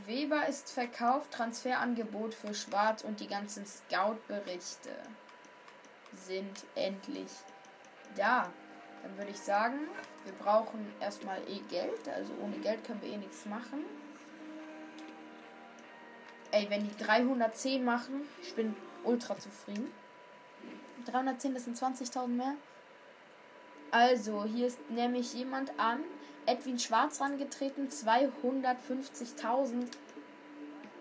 Weber ist verkauft. Transferangebot für Schwarz und die ganzen Scout-Berichte sind endlich da. Dann würde ich sagen, wir brauchen erstmal Geld. Also ohne Geld können wir nichts machen. Ey, wenn die 310 machen, ich bin ultra zufrieden. 310, das sind 20.000 mehr. Also, hier ist nämlich jemand an Edwin Schwarz rangetreten. 250.000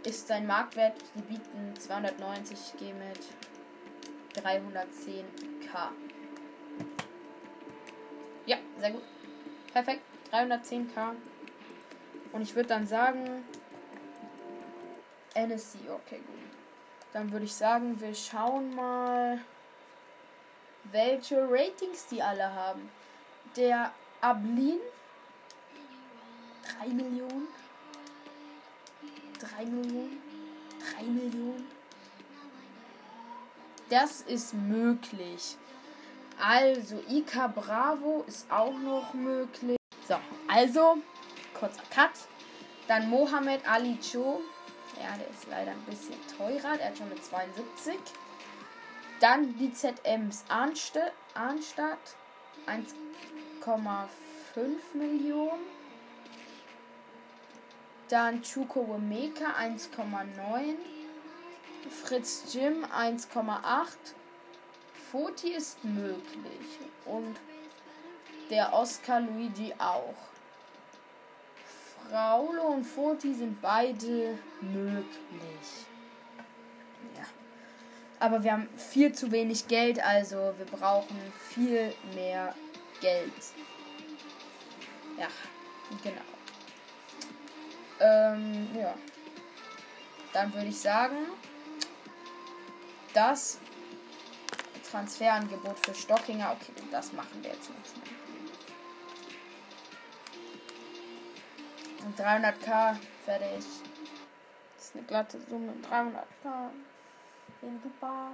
ist sein Marktwert. Die bieten 290, ich gehe mit 310k. Ja, sehr gut. Perfekt, 310k. Und ich würde dann sagen, NSC, okay, gut. Dann würde ich sagen, wir schauen mal, welche Ratings die alle haben. Der Ablin 3 Millionen. Das ist möglich. Also, Ika Bravo ist auch noch möglich. So, also, kurzer Cut. Dann Mohamed Ali Cho. Ja, der ist leider ein bisschen teurer. Der hat schon mit 72. Dann die ZMs Arnstadt 1,5 Millionen. Dann Chuko Wemeka 1,9. Fritz Jim 1,8. Foti ist möglich. Und der Oscar Luigi auch. Raulo und Foti sind beide möglich. Ja. Aber wir haben viel zu wenig Geld, also wir brauchen viel mehr Geld. Ja, genau. Ja. Dann würde ich sagen, das Transferangebot für Stockinger, okay, das machen wir jetzt nicht mehr. 300k, fertig. Das ist eine glatte Summe. 300k. Super.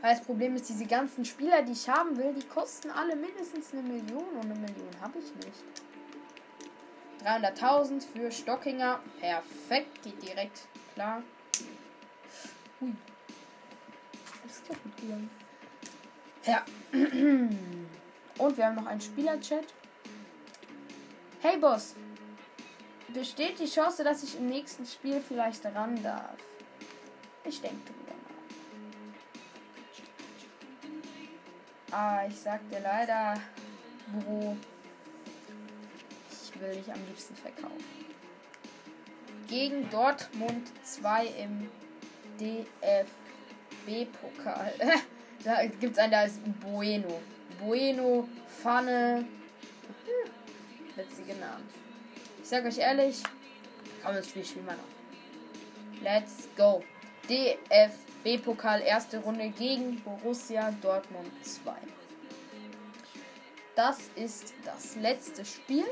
Weil das Problem ist, diese ganzen Spieler, die ich haben will, die kosten alle mindestens 1 Million. Und 1 Million habe ich nicht. 300.000 für Stockinger. Perfekt. Geht direkt klar. Ui. Das ist doch gut gegangen. Ja. Und wir haben noch einen Spielerchat. Hey Boss, besteht die Chance, dass ich im nächsten Spiel vielleicht ran darf? Ich denke drüber nach. Ah, ich sag dir leider, Bro, ich will dich am liebsten verkaufen. Gegen Dortmund 2 im DFB-Pokal. Da gibt's einen, da ist Bueno. Bueno, Pfanne. Witzige Namen. Ich sag euch ehrlich, komm, das Spiel spielen wir noch. Let's go. DFB-Pokal, erste Runde gegen Borussia Dortmund 2. Das ist das letzte Spiel.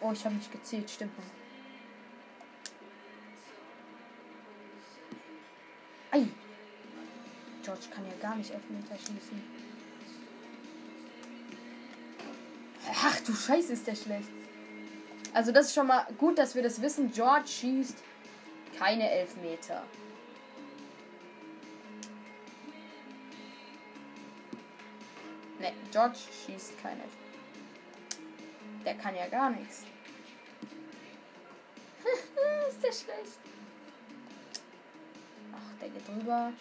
Oh, ich habe nicht gezählt, stimmt mal. Ei! George kann ja gar nicht Elfmeter schießen. Ach du Scheiße, ist der schlecht. Also das ist schon mal gut, dass wir das wissen. George schießt keine Elfmeter. Ne, George schießt keine Elfmeter. Der kann ja gar nichts. Ist der schlecht. Ach, der geht drüber.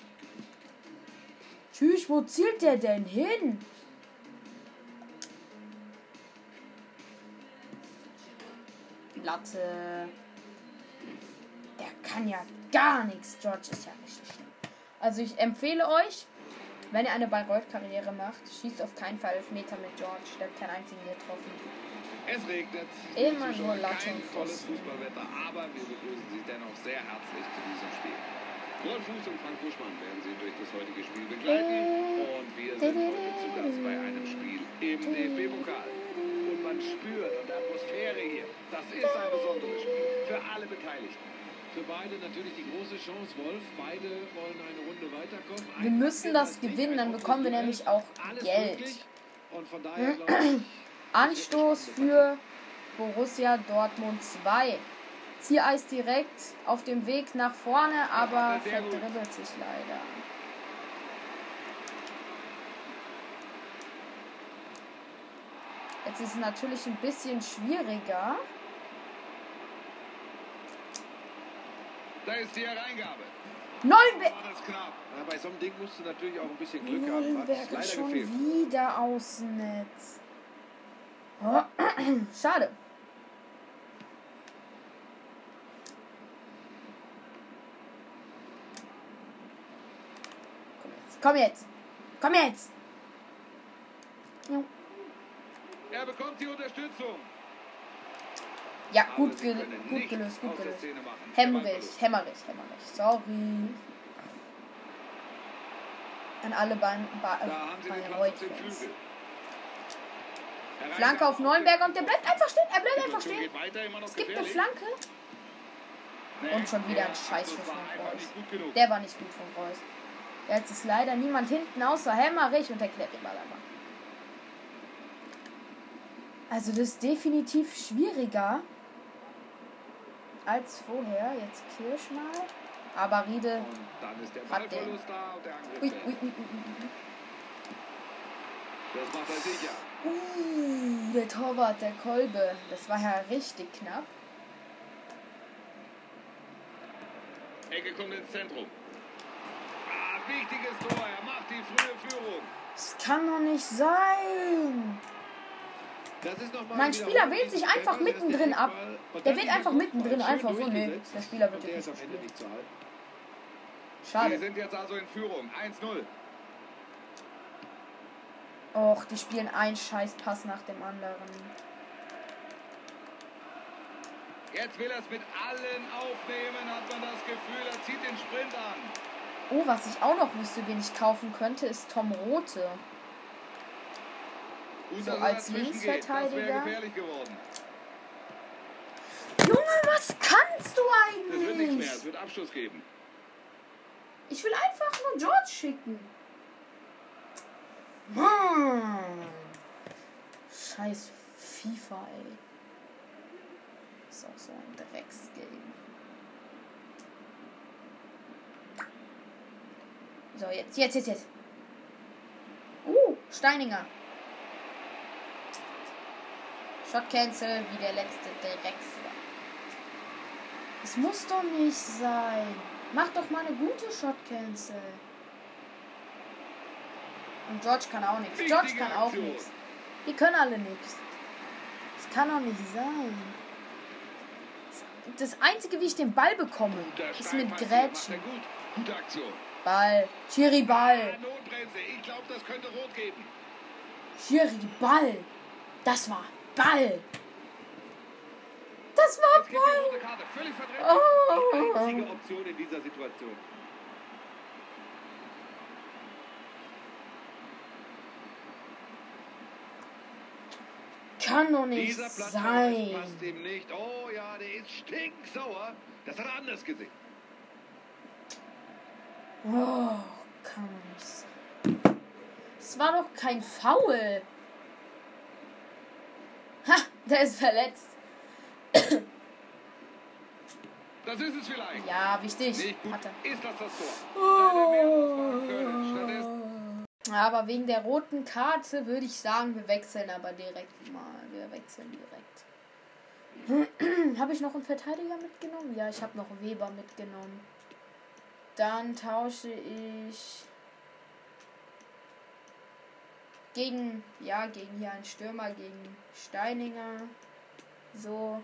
Tschüss, wo zielt der denn hin? Latte. Der kann ja gar nichts. George ist ja richtig schlimm. Also ich empfehle euch, wenn ihr eine Bayreuth-Karriere macht, schießt auf keinen Fall Elfmeter mit George. Der hat keinen einzigen getroffen. Es regnet. Immer nur Latte und tolles Fußballwetter, aber wir begrüßen Sie dennoch sehr herzlich zu diesem Spiel. Rolf Fuß und Frank Buschmann werden Sie durch das heutige Spiel begleiten. Und wir sind heute zu Gast bei einem Spiel im DFB-Pokal. Und man spürt die Atmosphäre hier. Das ist ein besonderes Spiel für alle Beteiligten. Für beide natürlich die große Chance, Wolf. Beide wollen eine Runde weiterkommen. Wir müssen das gewinnen, dann bekommen wir nämlich auch Geld. Und von daher Anstoß für Borussia Dortmund 2. Ziereis direkt auf dem Weg nach vorne, aber verdribbelt sich leider. Jetzt ist es natürlich ein bisschen schwieriger. Da ist die Hereingabe. Nollenberger. Bei so einem Ding musst du natürlich auch ein bisschen Glück haben. Nollenberger schon gefehlt. Wieder aus Netz. Oh. Schade. Komm jetzt. Komm jetzt. Ja. Er bekommt die Unterstützung. Ja, gut gelöst. Hämmerich. Sorry. An alle Bayreuth-Fans. Flanke auf Nollenberger und der bleibt einfach stehen. Er bleibt einfach stehen. Es gibt eine Flanke. Und schon wieder ein Scheißschuss von Greuß. Der war nicht gut von Greuß. Jetzt ist leider niemand hinten außer Hämmerich und der Kletterball einfach. Also das ist definitiv schwieriger als vorher. Jetzt Kirsch mal. Aber Riedel hat den. Das macht er sicher. Der Torwart, der Kolbe. Das war ja richtig knapp. Ecke kommt ins Zentrum. Ah, wichtiges Tor. Er macht die frühe Führung. Das kann doch nicht sein. Das ist noch mal mein Spieler wählt sich einfach mittendrin ab. Der wählt einfach mittendrin einfach so. Nee, der Spieler wird jetzt nicht zu halten. Schade. Wir sind jetzt also in Führung. 1-0. Och, die spielen einen Scheißpass nach dem anderen. Jetzt will er es mit allen aufnehmen, hat man das Gefühl, er zieht den Sprint an. Oh, was ich auch noch wüsste, wen ich kaufen könnte, ist Tom Rothe. So als Linksverteidiger. Junge, was kannst du eigentlich? Das wird nichts mehr, es wird Abschluss geben. Ich will einfach nur George schicken. Mann. Scheiß FIFA, ey. Ist auch so ein Drecksgame. So, jetzt. Steininger. Shot Cancel, wie der letzte Drecksler. Es muss doch nicht sein. Mach doch mal eine gute Shot Cancel. Und George kann auch nichts. Die können alle nichts. Das kann doch nicht sein. Das Einzige, wie ich den Ball bekomme, ist mit Grätschen. Ball. Schiri, Ball. Ich glaube, das könnte rot geben. Schiri, Ball. Das war Ball! Das war Ball! Oh! Einzige Option in dieser Situation. Kann doch nicht sein! Dieser Platz passt ihm nicht. Oh ja, der ist stinksauer. Das hat er anders gesehen. Oh, kann doch nicht sein. Es war doch kein Foul! Ha, der ist verletzt. Das ist es vielleicht. Ja, wichtig. Hatte. Ist das das Tor? Oh. Aber wegen der roten Karte würde ich sagen, wir wechseln aber direkt mal. Wir wechseln direkt. Habe ich noch einen Verteidiger mitgenommen? Ja, ich habe noch Weber mitgenommen. Dann tausche ich gegen hier einen Stürmer, gegen Steininger. So.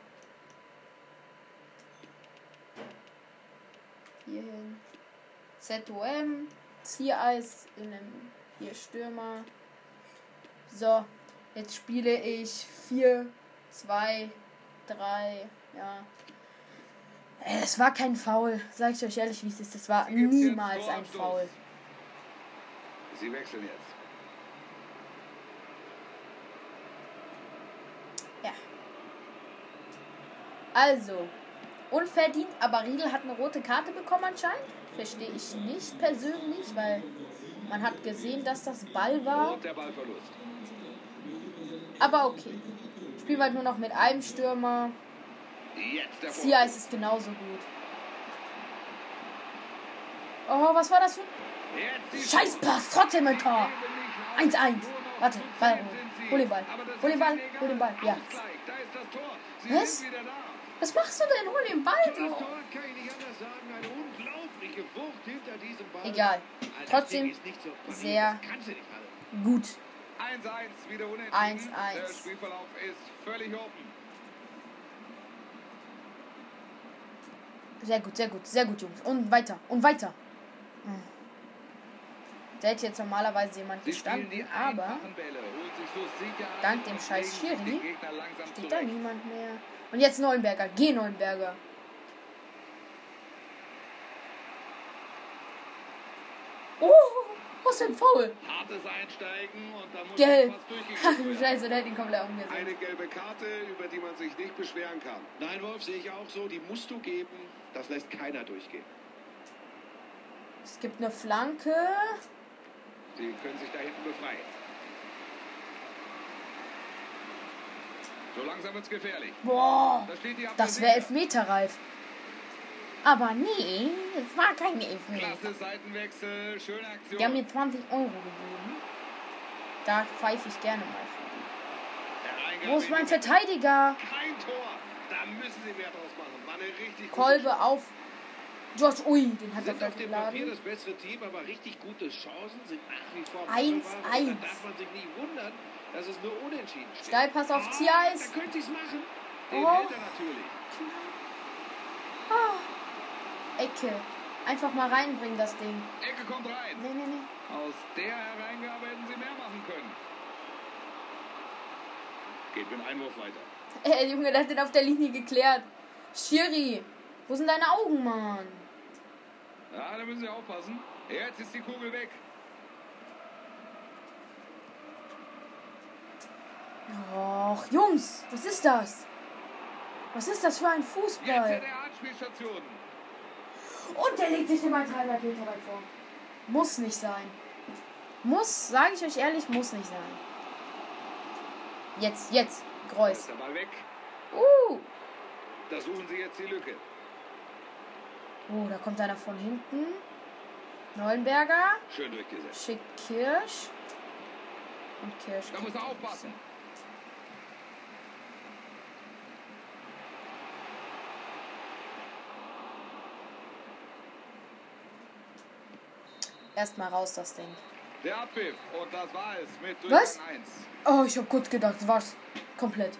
Hierhin. ZOM. Ziereis in einem hier Stürmer. So. Jetzt spiele ich 4, 2, 3. Ja. Es war kein Foul. Sag ich euch ehrlich, wie es ist. Das war niemals ein Foul. Sie wechseln jetzt. Also, unverdient, aber Riedel hat eine rote Karte bekommen anscheinend. Verstehe ich nicht persönlich, weil man hat gesehen, dass das Ball war. Und der Ballverlust. Aber okay. Spielen wir halt nur noch mit einem Stürmer. Sia ist genauso gut. Oh, was war das für ein Scheißpass, trotzdem ein Tor. 1-1. Warte, Ball holen. Hol den Ball. Ja. Was? Was machst du denn? Hol den Ball, du! Egal. Trotzdem sehr gut. 1-1. Der Spielverlauf ist völlig offen. Sehr gut, sehr gut, sehr gut, Jungs. Und weiter, und weiter. Da hätte jetzt normalerweise jemand gestanden, aber dank dem scheiß Schiri steht da niemand mehr. Und jetzt Nollenberger, geh Nollenberger. Oh, was denn Foul? Hartes Einsteigen und da muss gelb. Ach du Scheiße, der hat ihn komplett umgesetzt. Eine gelbe Karte, über die man sich nicht beschweren kann. Nein, Wolf, sehe ich auch so, die musst du geben. Das lässt keiner durchgehen. Es gibt eine Flanke. Sie können sich da hinten befreien. So langsam wird's gefährlich. Boah, das wäre Elfmeter, Ralf. Aber nee, es war kein Elfmeter. Klasse Seitenwechsel, schöne Aktion. Die haben mir 20 € gegeben. Da pfeife ich gerne mal. Wo ist mein Verteidiger? Kein Tor. Da müssen sie mehr draus machen. War eine richtig Kolbe auf George. Ui, den hat er gleich geladen. Das bessere Team, aber richtig gute Chancen sind nach wie vor. 1-1. Da darf man sich nicht wundern, dass es nur unentschieden steht. Steilpass auf Ziereis. Da könnte ich's machen. Den hält er natürlich. Oh. Ecke. Einfach mal reinbringen, das Ding. Ecke kommt rein. Nee, nee, nee. Aus der Hereingabe hätten sie mehr machen können. Geht mit dem Einwurf weiter. Ey, Junge, der hat den auf der Linie geklärt. Schiri, wo sind deine Augen, Mann? Ja, da müssen sie aufpassen. Jetzt ist die Kugel weg. Och, Jungs, was ist das? Was ist das für ein Fußball? Jetzt in der Anspielstation. Und der legt sich immer 300 Meter weit vor. Muss nicht sein. Muss, sage ich euch ehrlich, muss nicht sein. Jetzt, jetzt. Kreuz. Da suchen sie jetzt die Lücke. Oh, da kommt einer von hinten. Nollenberger. Schön durchgesetzt. Schickt Kirsch. Und Kirsch. Da muss er aufpassen. Erstmal raus das Ding. Der Abpfiff. Und das war es mit Durchgang 1. Oh, ich habe kurz gedacht, das war's. Komplett.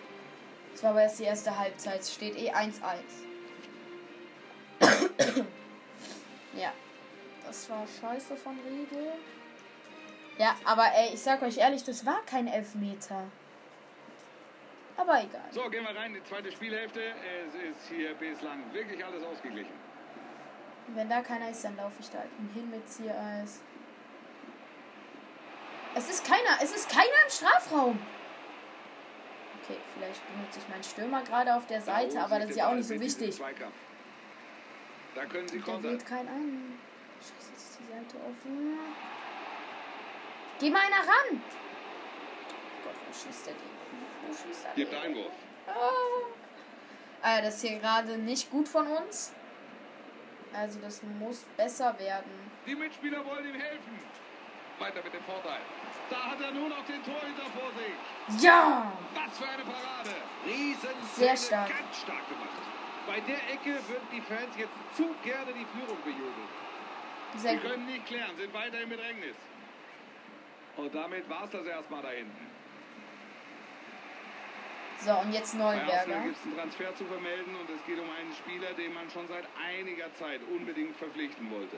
Das war aber erst die erste Halbzeit. Es steht eh 1-1. Ja. Das war scheiße von Riedel. Ja, aber ey, ich sag euch ehrlich, das war kein Elfmeter. Aber egal. So, gehen wir rein in die zweite Spielhälfte. Es ist hier bislang wirklich alles ausgeglichen. Und wenn da keiner ist, dann laufe ich da hin mit Ziereis. Es ist keiner im Strafraum. Okay, vielleicht benutze ich meinen Stürmer gerade auf der Seite, da aber das ist ja auch nicht so wichtig. Da können sie kommen. Da geht kein an. Scheiße, jetzt ist die Seite offen. Geh mal einer ran! Oh Gott, wo schießt der den? Wo schießt er den? Gibt Einwurf. Oh. Ah, das ist hier gerade nicht gut von uns. Also das muss besser werden. Die Mitspieler wollen ihm helfen. Weiter mit dem Vorteil. Da hat er nun auch den Torhüter vor sich. Ja! Was für eine Parade! Sehr stark. Ganz stark gemacht. Bei der Ecke würden die Fans jetzt zu gerne die Führung bejubeln. Sie können nicht klären, sind weiter im Bedrängnis. Und damit war es das erstmal da hinten. So, und jetzt Nollenberger. Da gibt es einen Transfer zu vermelden und es geht um einen Spieler, den man schon seit einiger Zeit unbedingt verpflichten wollte.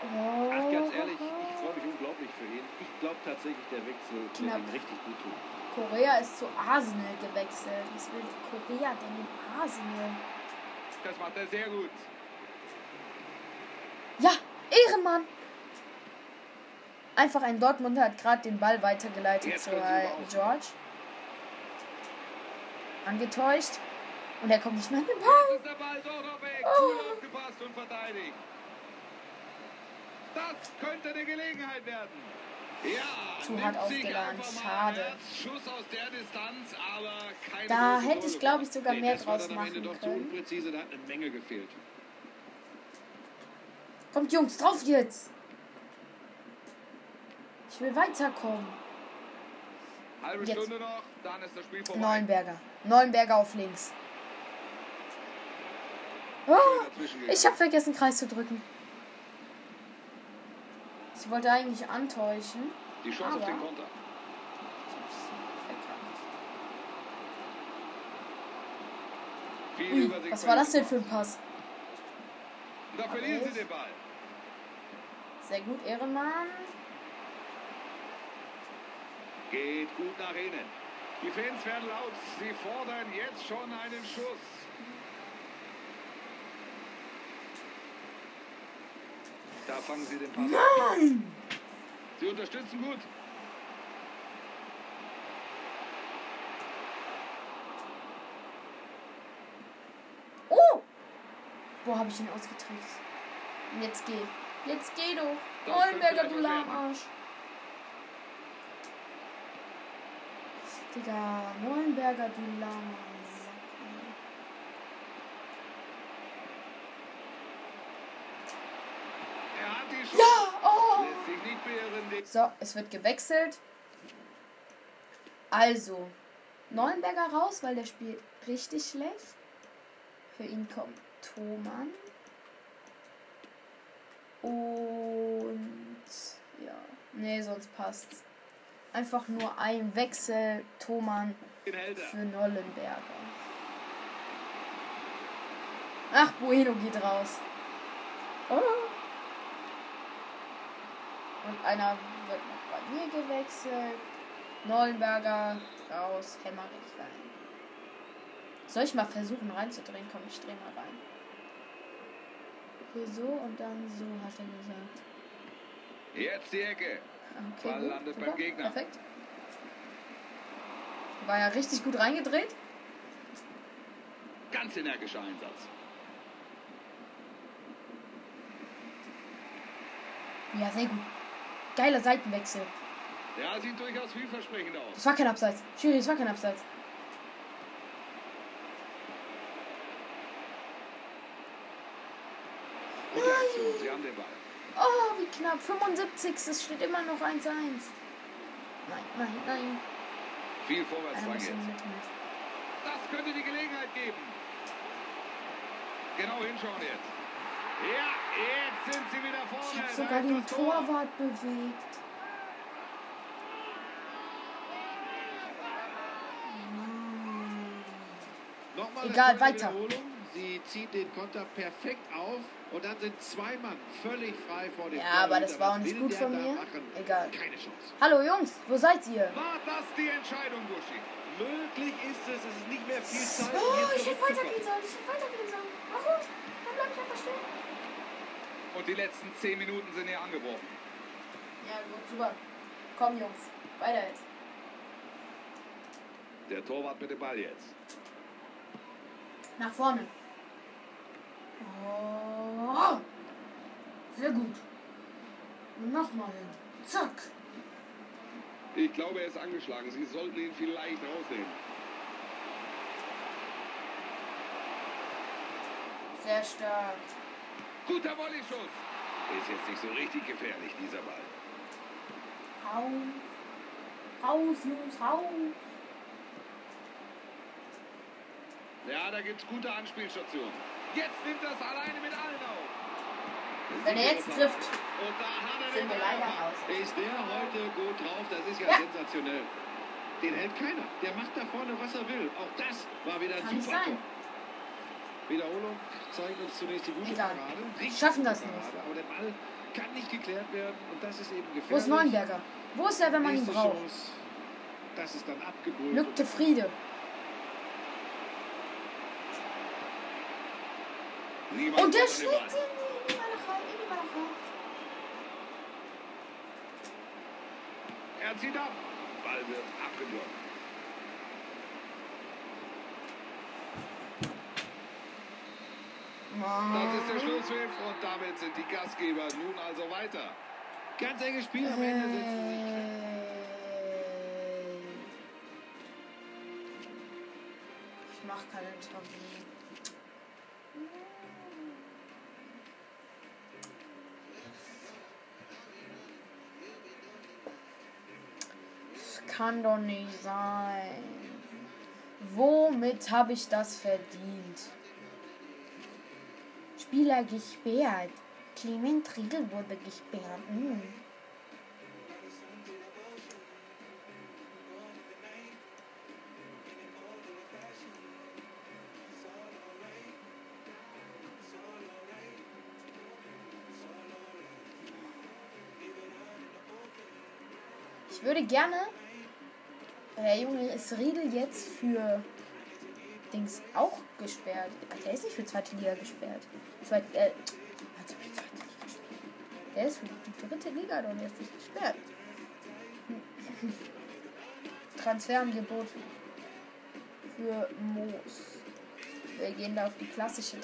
Oh. Ach, ganz ehrlich, ich freue mich unglaublich für ihn. Ich glaube tatsächlich, der Wechsel wird ihm richtig gut tun. Korea ist zu Arsenal gewechselt. Was will Korea denn in Arsenal? Das macht er sehr gut. Ja, Ehrenmann! Einfach ein Dortmunder hat gerade den Ball weitergeleitet jetzt zu George. Angetäuscht. Und er kommt nicht mehr in den Ball. Ist der Ball doch weg. Cool aufgepasst und verteidigt. Das könnte eine Gelegenheit werden. Ja, zu hart aufgeladen, schade. Schuss aus der Distanz, aber keine da hätte ich, glaube ich, sogar mehr draus machen können. Unpräzise, da hat eine Menge gefehlt. Kommt, Jungs, drauf jetzt. Ich will weiterkommen. Halbe Stunde noch, dann ist das Spiel vorbei. Nollenberger auf links. Oh, ich habe vergessen, Kreis zu drücken. Sie wollte eigentlich antäuschen. Die Chance auf den Konter. Was war das denn für ein Pass? Da verlieren sie den Ball. Sehr gut, Ehrenmann. Geht gut nach innen. Die Fans werden laut. Sie fordern jetzt schon einen Schuss. Da fangen sie den Pass. Nein! Sie unterstützen gut. Wo habe ich ihn ausgetrickst? Jetzt geh. Jetzt geh doch. Nollenberger, du Lahmarsch. Digga, Nollenberger, du Lahmarsch. Ja! Oh! So, es wird gewechselt. Also, Nollenberger raus, weil der spielt richtig schlecht. Für ihn kommt Thomann. Und ja, nee, sonst passt's. Einfach nur ein Wechsel Thomann für Nollenberger. Ach, Bueno geht raus. Oh. Und einer wird noch bei mir gewechselt. Nollenberger raus, Hämmerich rein. Soll ich mal versuchen reinzudrehen? Komm, ich drehe mal rein. Hier so und dann so, hat er gesagt. Jetzt die Ecke. Okay, Ball landet beim Gegner. Perfekt. War ja richtig gut reingedreht. Ganz energischer Einsatz. Ja, sehr gut. Geiler Seitenwechsel. Ja, sieht durchaus vielversprechend aus. Das war kein Abseits. Schiri, das war kein Abseits. Oh, wie knapp. 75. Es steht immer noch 1-1. Nein, nein, nein. Viel vorwärts jetzt. Das könnte die Gelegenheit geben. Genau hinschauen jetzt. Ja, jetzt sind sie wieder vorne. Ich habe sogar den Torwart bewegt. Nein. Egal, weiter. Sie zieht den Konter perfekt auf und dann sind zwei Mann völlig frei vor dem Tor. Ja, aber das war auch nicht gut von mir. Egal. Keine Chance. Hallo Jungs, wo seid ihr? War das die Entscheidung, Buschi? Möglich ist es ist nicht mehr viel Zeit. Oh, ich hätte weitergehen sollen, Na gut, dann bleib ich einfach stehen. Und die letzten 10 Minuten sind hier angebrochen. Ja, gut, super. Komm Jungs, weiter jetzt. Der Torwart mit dem Ball jetzt. Nach vorne. Oh, sehr gut. Nochmal hin. Zack. Ich glaube, er ist angeschlagen. Sie sollten ihn vielleicht rausnehmen. Sehr stark. Guter Volley-Schuss. Ist jetzt nicht so richtig gefährlich, dieser Ball. Hau. Raus, Jungs, hau. Ja, da gibt's gute Anspielstationen. Jetzt nimmt das alleine mit allen auf. Wenn er jetzt trifft, und da hat er sind wir leider raus. Ist der heute gut drauf? Das ist ja, sensationell. Den hält keiner. Der macht da vorne, was er will. Auch das war wieder ein super Tor. Wiederholung zeigt uns zunächst die gute Parade. Die schaffen das nicht. Aber der Ball kann nicht geklärt werden. Und das ist eben gefährlich. Wo ist Nollenberger? Wo ist er, wenn man ihn braucht? Chance. Das ist dann abgebrüht. Lückte Friede. Und der schlägt ihn in die Ball rein. Er zieht ab. Ball wird abgenommen. Das ist der Schlusspfiff und damit sind die Gastgeber nun also weiter. Ganz enges Spiel am Ende sitzen sie. Ich mach keine Tropfen. Kann doch nicht sein. Womit habe ich das verdient? Spieler gesperrt. Clement Riedel wurde gesperrt. Ich würde gerne... Der Junge, ist Riedel jetzt für Dings auch gesperrt? Der ist nicht für zweite Liga gesperrt. Der ist für die dritte Liga, doch, der ist nicht gesperrt. Transferangebot für Moos. Wir gehen da auf die klassische 300.000.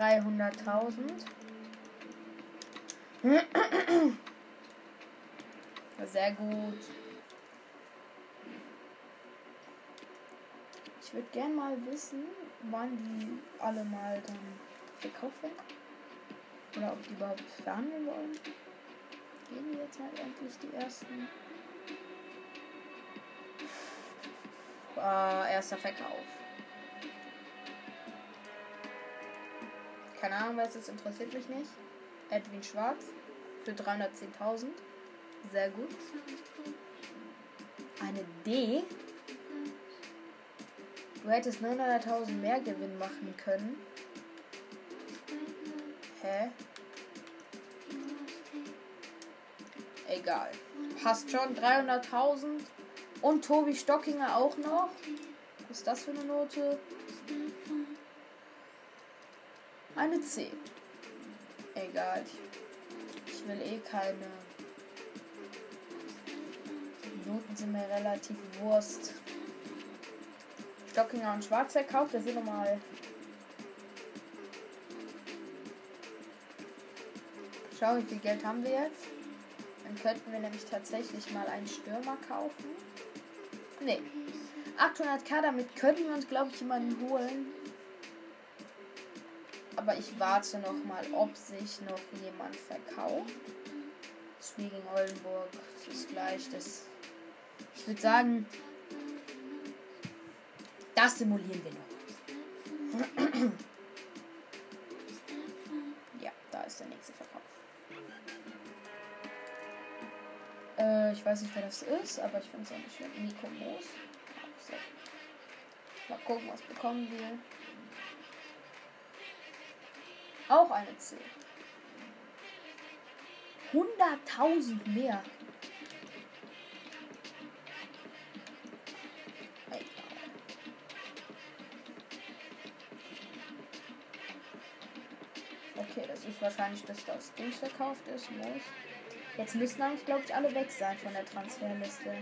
Naja. 300.000. Sehr gut. Ich würde gerne mal wissen, wann die alle mal dann verkauft werden. Oder ob die überhaupt verhandeln wollen. Gehen die jetzt halt endlich die ersten? Erster Verkauf. Keine Ahnung, was es interessiert mich nicht. Edwin Schwarz für 310.000. Sehr gut. Eine D. Du hättest 900.000 mehr Gewinn machen können. Hä? Egal. Passt schon. 300.000. Und Tobi Stockinger auch noch. Was ist das für eine Note? Eine C. Egal. Ich will eh keine... Noten sind mir relativ Wurst. Stockinger und Schwarz verkauft, das sind nochmal. Schau, wie viel Geld haben wir jetzt? Dann könnten wir nämlich tatsächlich mal einen Stürmer kaufen. Ne. 800.000, damit könnten wir uns, glaube ich, jemanden holen. Aber ich warte nochmal, ob sich noch jemand verkauft. Spiel gegen Oldenburg, das ist gleich das. Ich würde sagen, das simulieren wir noch. Ja, da ist der nächste Verkauf. Ich weiß nicht, wer das ist, aber ich finde es auch nicht schön. Nico Moos. So. Mal gucken, was bekommen wir. Auch eine 10. 100.000 mehr. Wahrscheinlich, dass das Ding verkauft ist. Muss. Jetzt müssen eigentlich, glaube ich, alle weg sein von der Transferliste.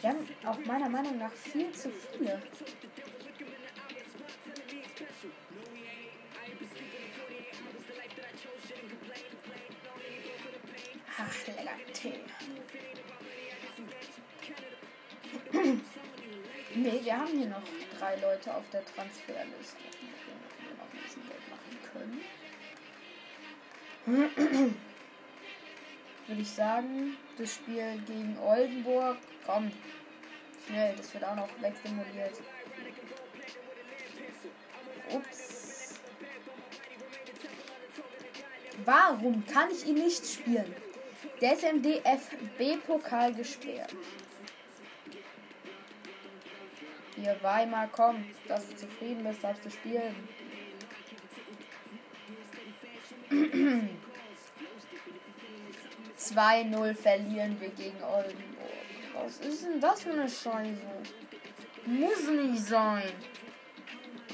Wir haben auch meiner Meinung nach viel zu viele. Ach, lecker Tee. Nee, wir haben hier noch 3 Leute auf der Transferliste. Würde ich sagen, das Spiel gegen Oldenburg, komm, schnell, das wird auch noch wegsimuliert. Ups. Warum kann ich ihn nicht spielen? Der ist im DFB-Pokal gesperrt. Hier, Weimar, komm, dass du zufrieden bist, darfst du spielen. Hm. 2-0 verlieren wir gegen Oldenburg. Was ist denn das für eine Scheiße? Muss nicht sein.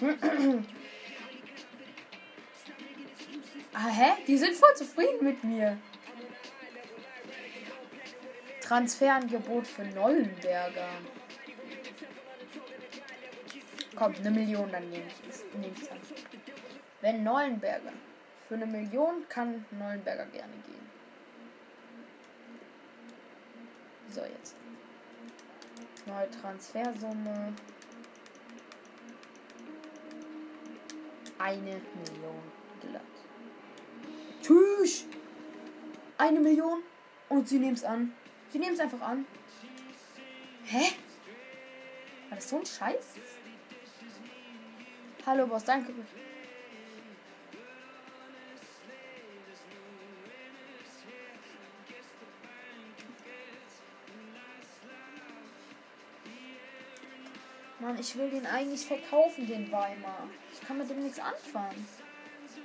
Hä? Die sind voll zufrieden mit mir. Transferangebot für Nollenberger. Kommt, 1 Million, dann nehme ich es. Wenn Nollenberger. Für 1 Million kann Nollenberger gerne gehen. So, jetzt. Neue Transfersumme. 1 Million glatt. Tschüss! 1 Million und sie nehmen es an. Sie nehmen es einfach an. Hä? War das so ein Scheiß? Hallo Boss, danke. Mann, ich will den eigentlich verkaufen, den Weimer. Ich kann mit dem nichts anfangen.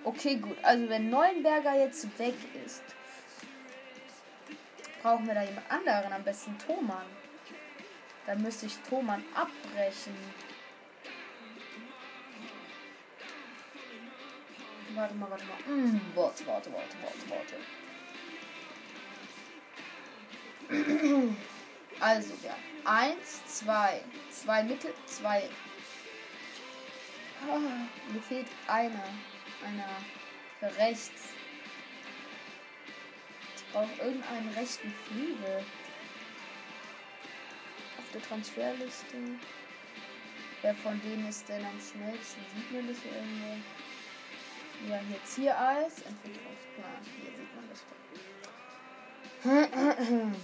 Okay, gut. Also wenn Nollenberger jetzt weg ist, brauchen wir da jemand anderen. Am besten Thomann. Dann müsste ich Thomann abbrechen. Warte mal. Warte. Also, ja. 1, 2, 2 Mittel, 2. Ah, mir fehlt einer. Einer rechts. Ich brauche irgendeinen rechten Flügel. Auf der Transferliste. Wer von denen ist denn am schnellsten? Sieht man das hier irgendwo? Ja, hier Ziereis. Entwicklungsplan. Hier sieht man das doch.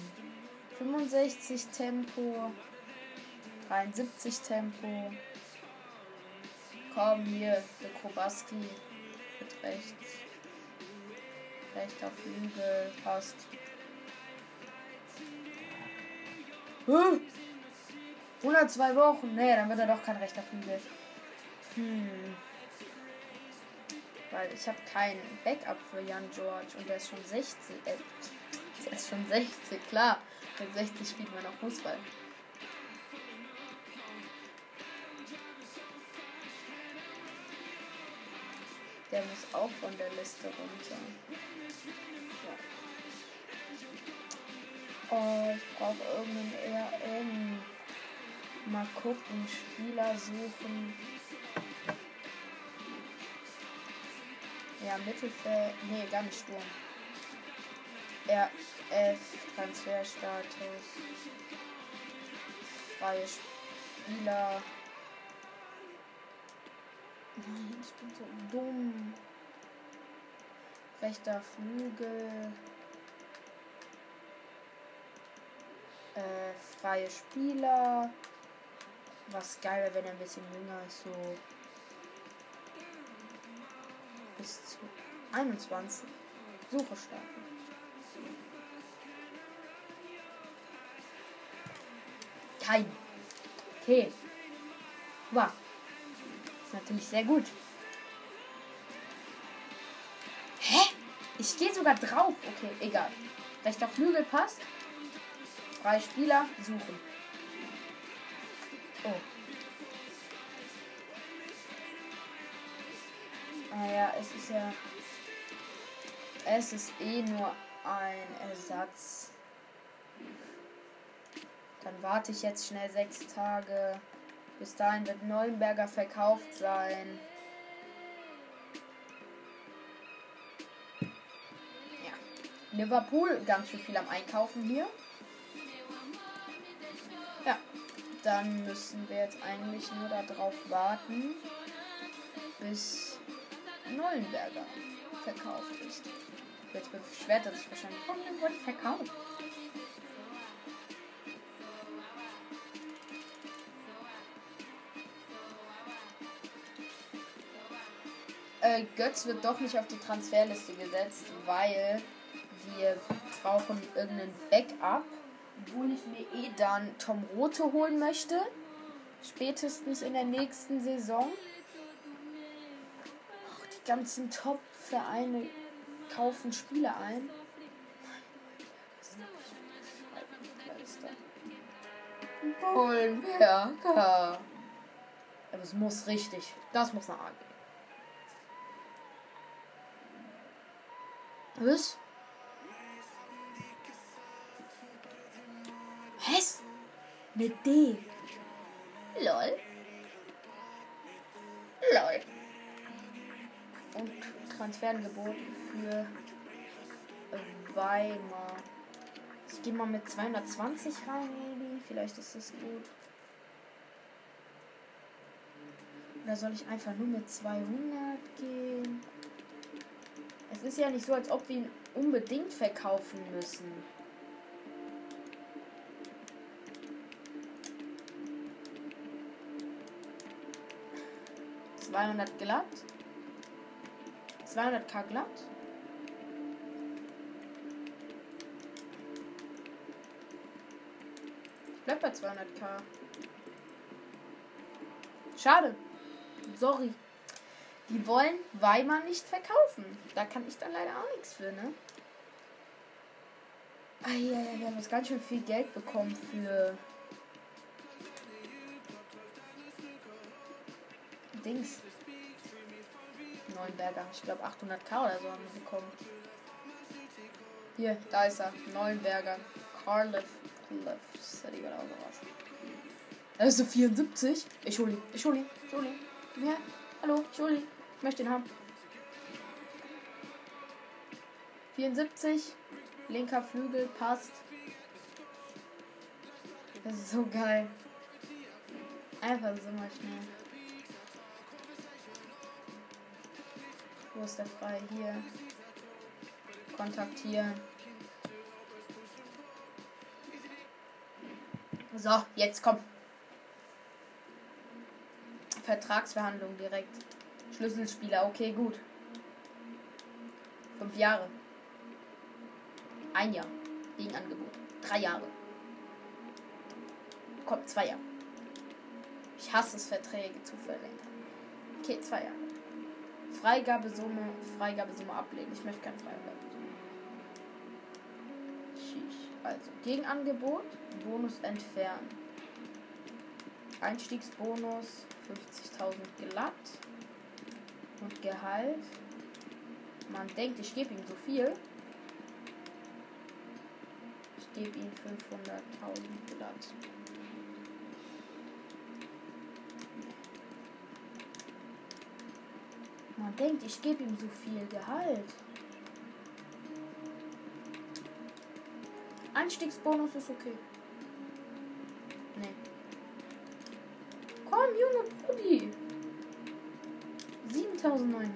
65 Tempo, 73 Tempo. Komm hier, der Krobaski mit rechts. Recht auf Flügel, passt. Huh? 102 Wochen? Nee, dann wird er doch kein rechter Flügel. Weil ich habe kein Backup für Jan George und der ist schon 60. Der ist schon 60, klar. Mit 60 spielt man auch Fußball. Der muss auch von der Liste runter. Ja. Oh, ich brauche irgendeinen RM. Mal gucken, Spieler suchen. Ja, Mittelfeld. Nee, gar nicht Sturm. RF, Transferstatus, freie Spieler. Nein, ich bin so dumm. Rechter Flügel. Freie Spieler. Was geil wäre, wenn er ein bisschen jünger ist, so bis zu 21. Suche starten. Kein. Okay. Wow. Ist natürlich sehr gut. Hä? Ich gehe sogar drauf. Okay, egal. Rechter Flügel passt. Freie Spieler suchen. Oh. Naja, es ist ja... Es ist eh nur ein Ersatz. Dann warte ich jetzt schnell 6 Tage. Bis dahin wird Nollenberger verkauft sein. Ja. Liverpool, ganz schön viel am Einkaufen hier. Ja. Dann müssen wir jetzt eigentlich nur darauf warten, bis Nollenberger verkauft ist. Jetzt beschwert er sich wahrscheinlich. Oh, der wurde verkauft. Götz wird doch nicht auf die Transferliste gesetzt, weil wir brauchen irgendeinen Backup, wo ich mir eh dann Tom Rothe holen möchte. Spätestens in der nächsten Saison. Ach, die ganzen Top-Vereine kaufen Spieler ein. Nollenberger. Aber es muss richtig. Das muss nach A gehen. Was? Was? Mit D. Lol. Und Transferangebot für Weimar. Ich gehe mal mit 220 rein, maybe. Vielleicht ist das gut. Oder soll ich einfach nur mit 200 gehen? Es ist ja nicht so, als ob wir ihn unbedingt verkaufen müssen. $200 glatt. 200k glatt. Ich bleib bei 200k. Schade. Sorry. Die wollen Weimar nicht verkaufen. Da kann ich dann leider auch nichts für, ne? Ah ja, ja, wir haben jetzt ganz schön viel Geld bekommen für Dings. Nollenberger. Ich glaube 800k oder so haben wir bekommen. Hier, da ist er. Nollenberger. Carliff. Das ist so 74. Ich hol ihn. Komm her. Hallo, ich hol ihn. Ich möchte ihn haben. 74. Linker Flügel. Passt. Das ist so geil. Einfach so mal schnell. Wo ist der frei? Hier. Kontaktieren. So, jetzt komm. Vertragsverhandlung direkt. Schlüsselspieler, okay, gut. 5 Jahre. 1 Jahr. Gegenangebot. 3 Jahre. Komm, 2 Jahre. Ich hasse es, Verträge zu verlängern. Okay, 2 Jahre. Freigabesumme ablehnen. Ich möchte kein Freigabesumme. Also, Gegenangebot, Bonus entfernen. Einstiegsbonus, 50.000 glatt. Und Gehalt. Man denkt, ich gebe ihm so viel. Ich gebe ihm 500.000 glatt. Man denkt, ich gebe ihm so viel Gehalt. Einstiegsbonus ist okay. Nee. Komm, Junge, Brudi. 7.900.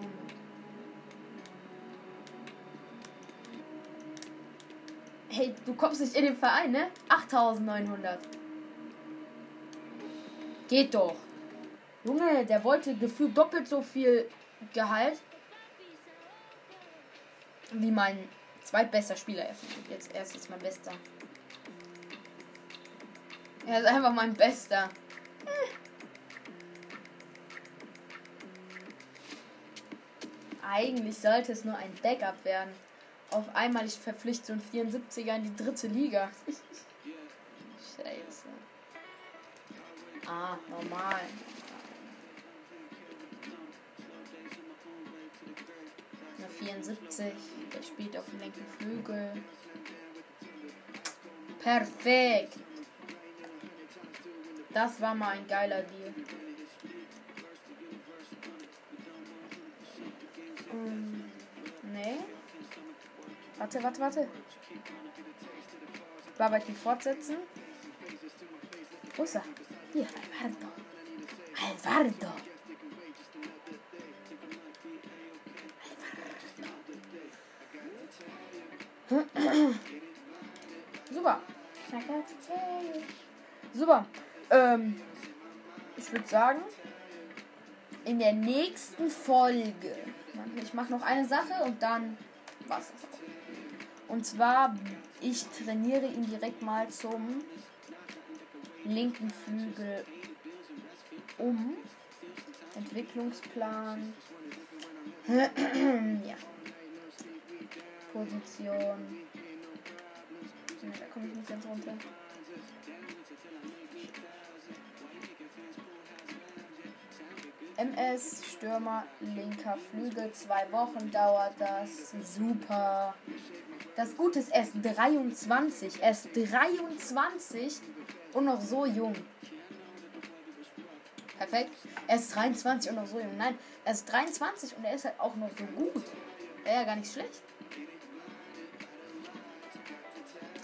Hey, du kommst nicht in den Verein, ne? 8.900. Geht doch. Junge, der wollte gefühlt doppelt so viel Gehalt wie mein zweitbester Spieler. Jetzt erst ist mein bester. Er ist einfach mein bester. Eigentlich sollte es nur ein Backup werden. Auf einmal, ich verpflichte so einen 74er in die 3. Liga. Scheiße. Ah, normal. Na, 74. Der spielt auf dem linken Flügel. Perfekt. Das war mal ein geiler Deal. Nee. Warte. Bearbeiten, fortsetzen. Wo ist er? Hier, Alvarado. Super. Super. Ich würde sagen, in der nächsten Folge. Ich mache noch eine Sache und dann war's. Und zwar, ich trainiere ihn direkt mal zum linken Flügel um. Entwicklungsplan. Ja. Position. Nee, da komme ich nicht ganz runter. MS, Stürmer, linker Flügel, 2 Wochen dauert das. Super. Das Gute ist erst 23. Erst 23 und noch so jung. Perfekt. Erst 23 und noch so jung. Nein, erst 23 und er ist halt auch noch so gut. Wäre ja gar nicht schlecht.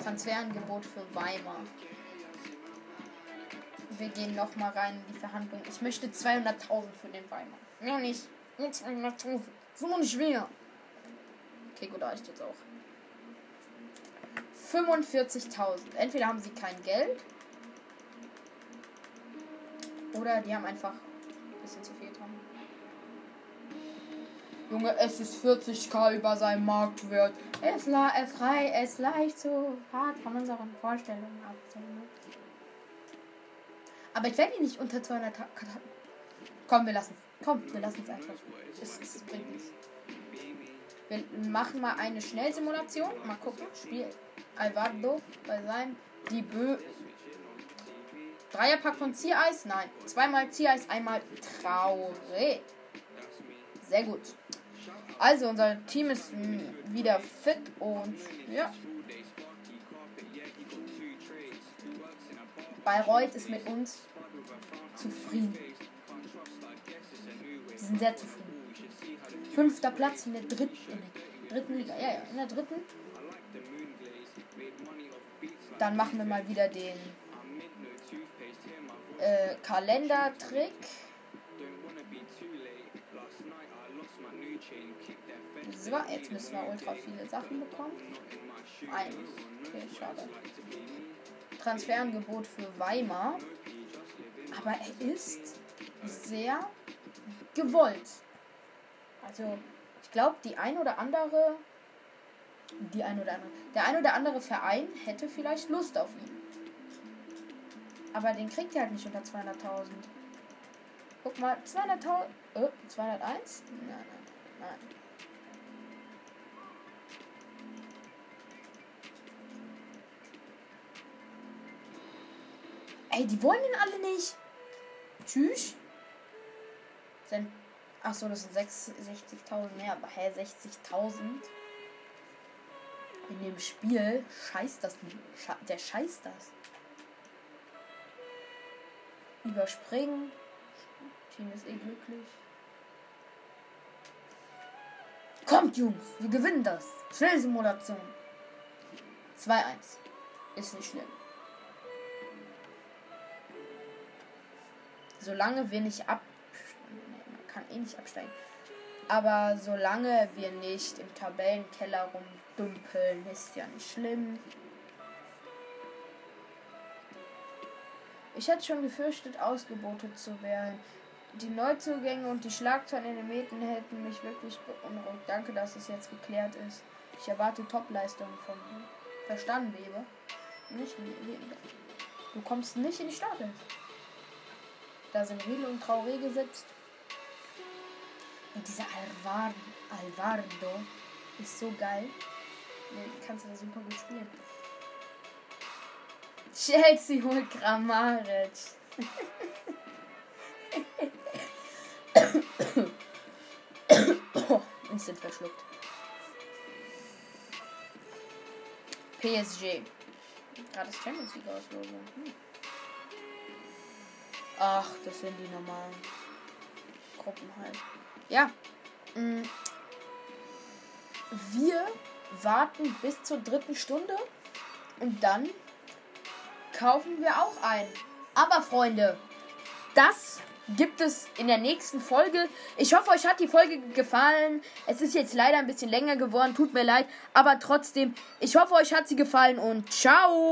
Transferangebot für Weimar. wir gehen nochmal rein in die Verhandlung. Ich möchte 200.000 für den Weimer. Mehr nicht. Nur 200.000. So muss ich mehr. Okay, gut, reicht jetzt auch. 45.000. Entweder haben sie kein Geld. Oder die haben einfach ein bisschen zu viel dran. Junge, es ist 40.000 über seinen Marktwert. Es leicht so hart von unseren Vorstellungen ab. Aber ich werde ihn nicht unter 200... Komm, wir lassen es einfach. Es bringt nichts. Wir machen mal eine Schnellsimulation. Mal gucken. Spiel Alvarado bei seinem Debüt. Dreierpack von Ziereis? Nein. Zweimal Ziereis, einmal Traoré. Sehr gut. Also, unser Team ist wieder fit und ja. Bayreuth ist mit uns zufrieden. Die sind sehr zufrieden. 5. Platz in der dritten Liga. Ja, in der dritten. Dann machen wir mal wieder den Kalendertrick. So, jetzt müssen wir ultra viele Sachen bekommen. Okay, schade. Transferangebot für Weimar. Aber er ist sehr gewollt. Also, ich glaube, der ein oder andere Verein hätte vielleicht Lust auf ihn. Aber den kriegt ihr halt nicht unter 200.000. Guck mal, 200.000. 201? Nein. Ey, die wollen ihn alle nicht. Tschüss. Achso, das sind 60.000 mehr. Aber hä, 60.000? In dem Spiel scheißt das nicht. Der scheißt das. Überspringen. Team ist eh glücklich. Kommt, Jungs. Wir gewinnen das. Schnellsimulation. 2-1. Ist nicht schlimm. Solange wir nicht man kann eh nicht absteigen. Aber solange wir nicht im Tabellenkeller rumdümpeln, ist ja nicht schlimm. Ich hätte schon gefürchtet, ausgebotet zu werden. Die Neuzugänge und die Schlagzeilen in den Medien hätten mich wirklich beunruhigt. Danke, dass es jetzt geklärt ist. Ich erwarte Topleistungen von mir. Verstanden, Weber? Du kommst nicht in die Startelf. Da sind Riedel und Traoré gesetzt. Und dieser Alvarado ist so geil. Nee, kannst du da super gut spielen. Chelsea holt Kramaric. Instant verschluckt. PSG. Gerade das Champions League Auslosung. Ach, das sind die normalen Gruppen halt. Ja. Wir warten bis zur 3. Stunde und dann kaufen wir auch ein. Aber Freunde, das gibt es in der nächsten Folge. Ich hoffe, euch hat die Folge gefallen. Es ist jetzt leider ein bisschen länger geworden, tut mir leid. Aber trotzdem, ich hoffe, euch hat sie gefallen und ciao.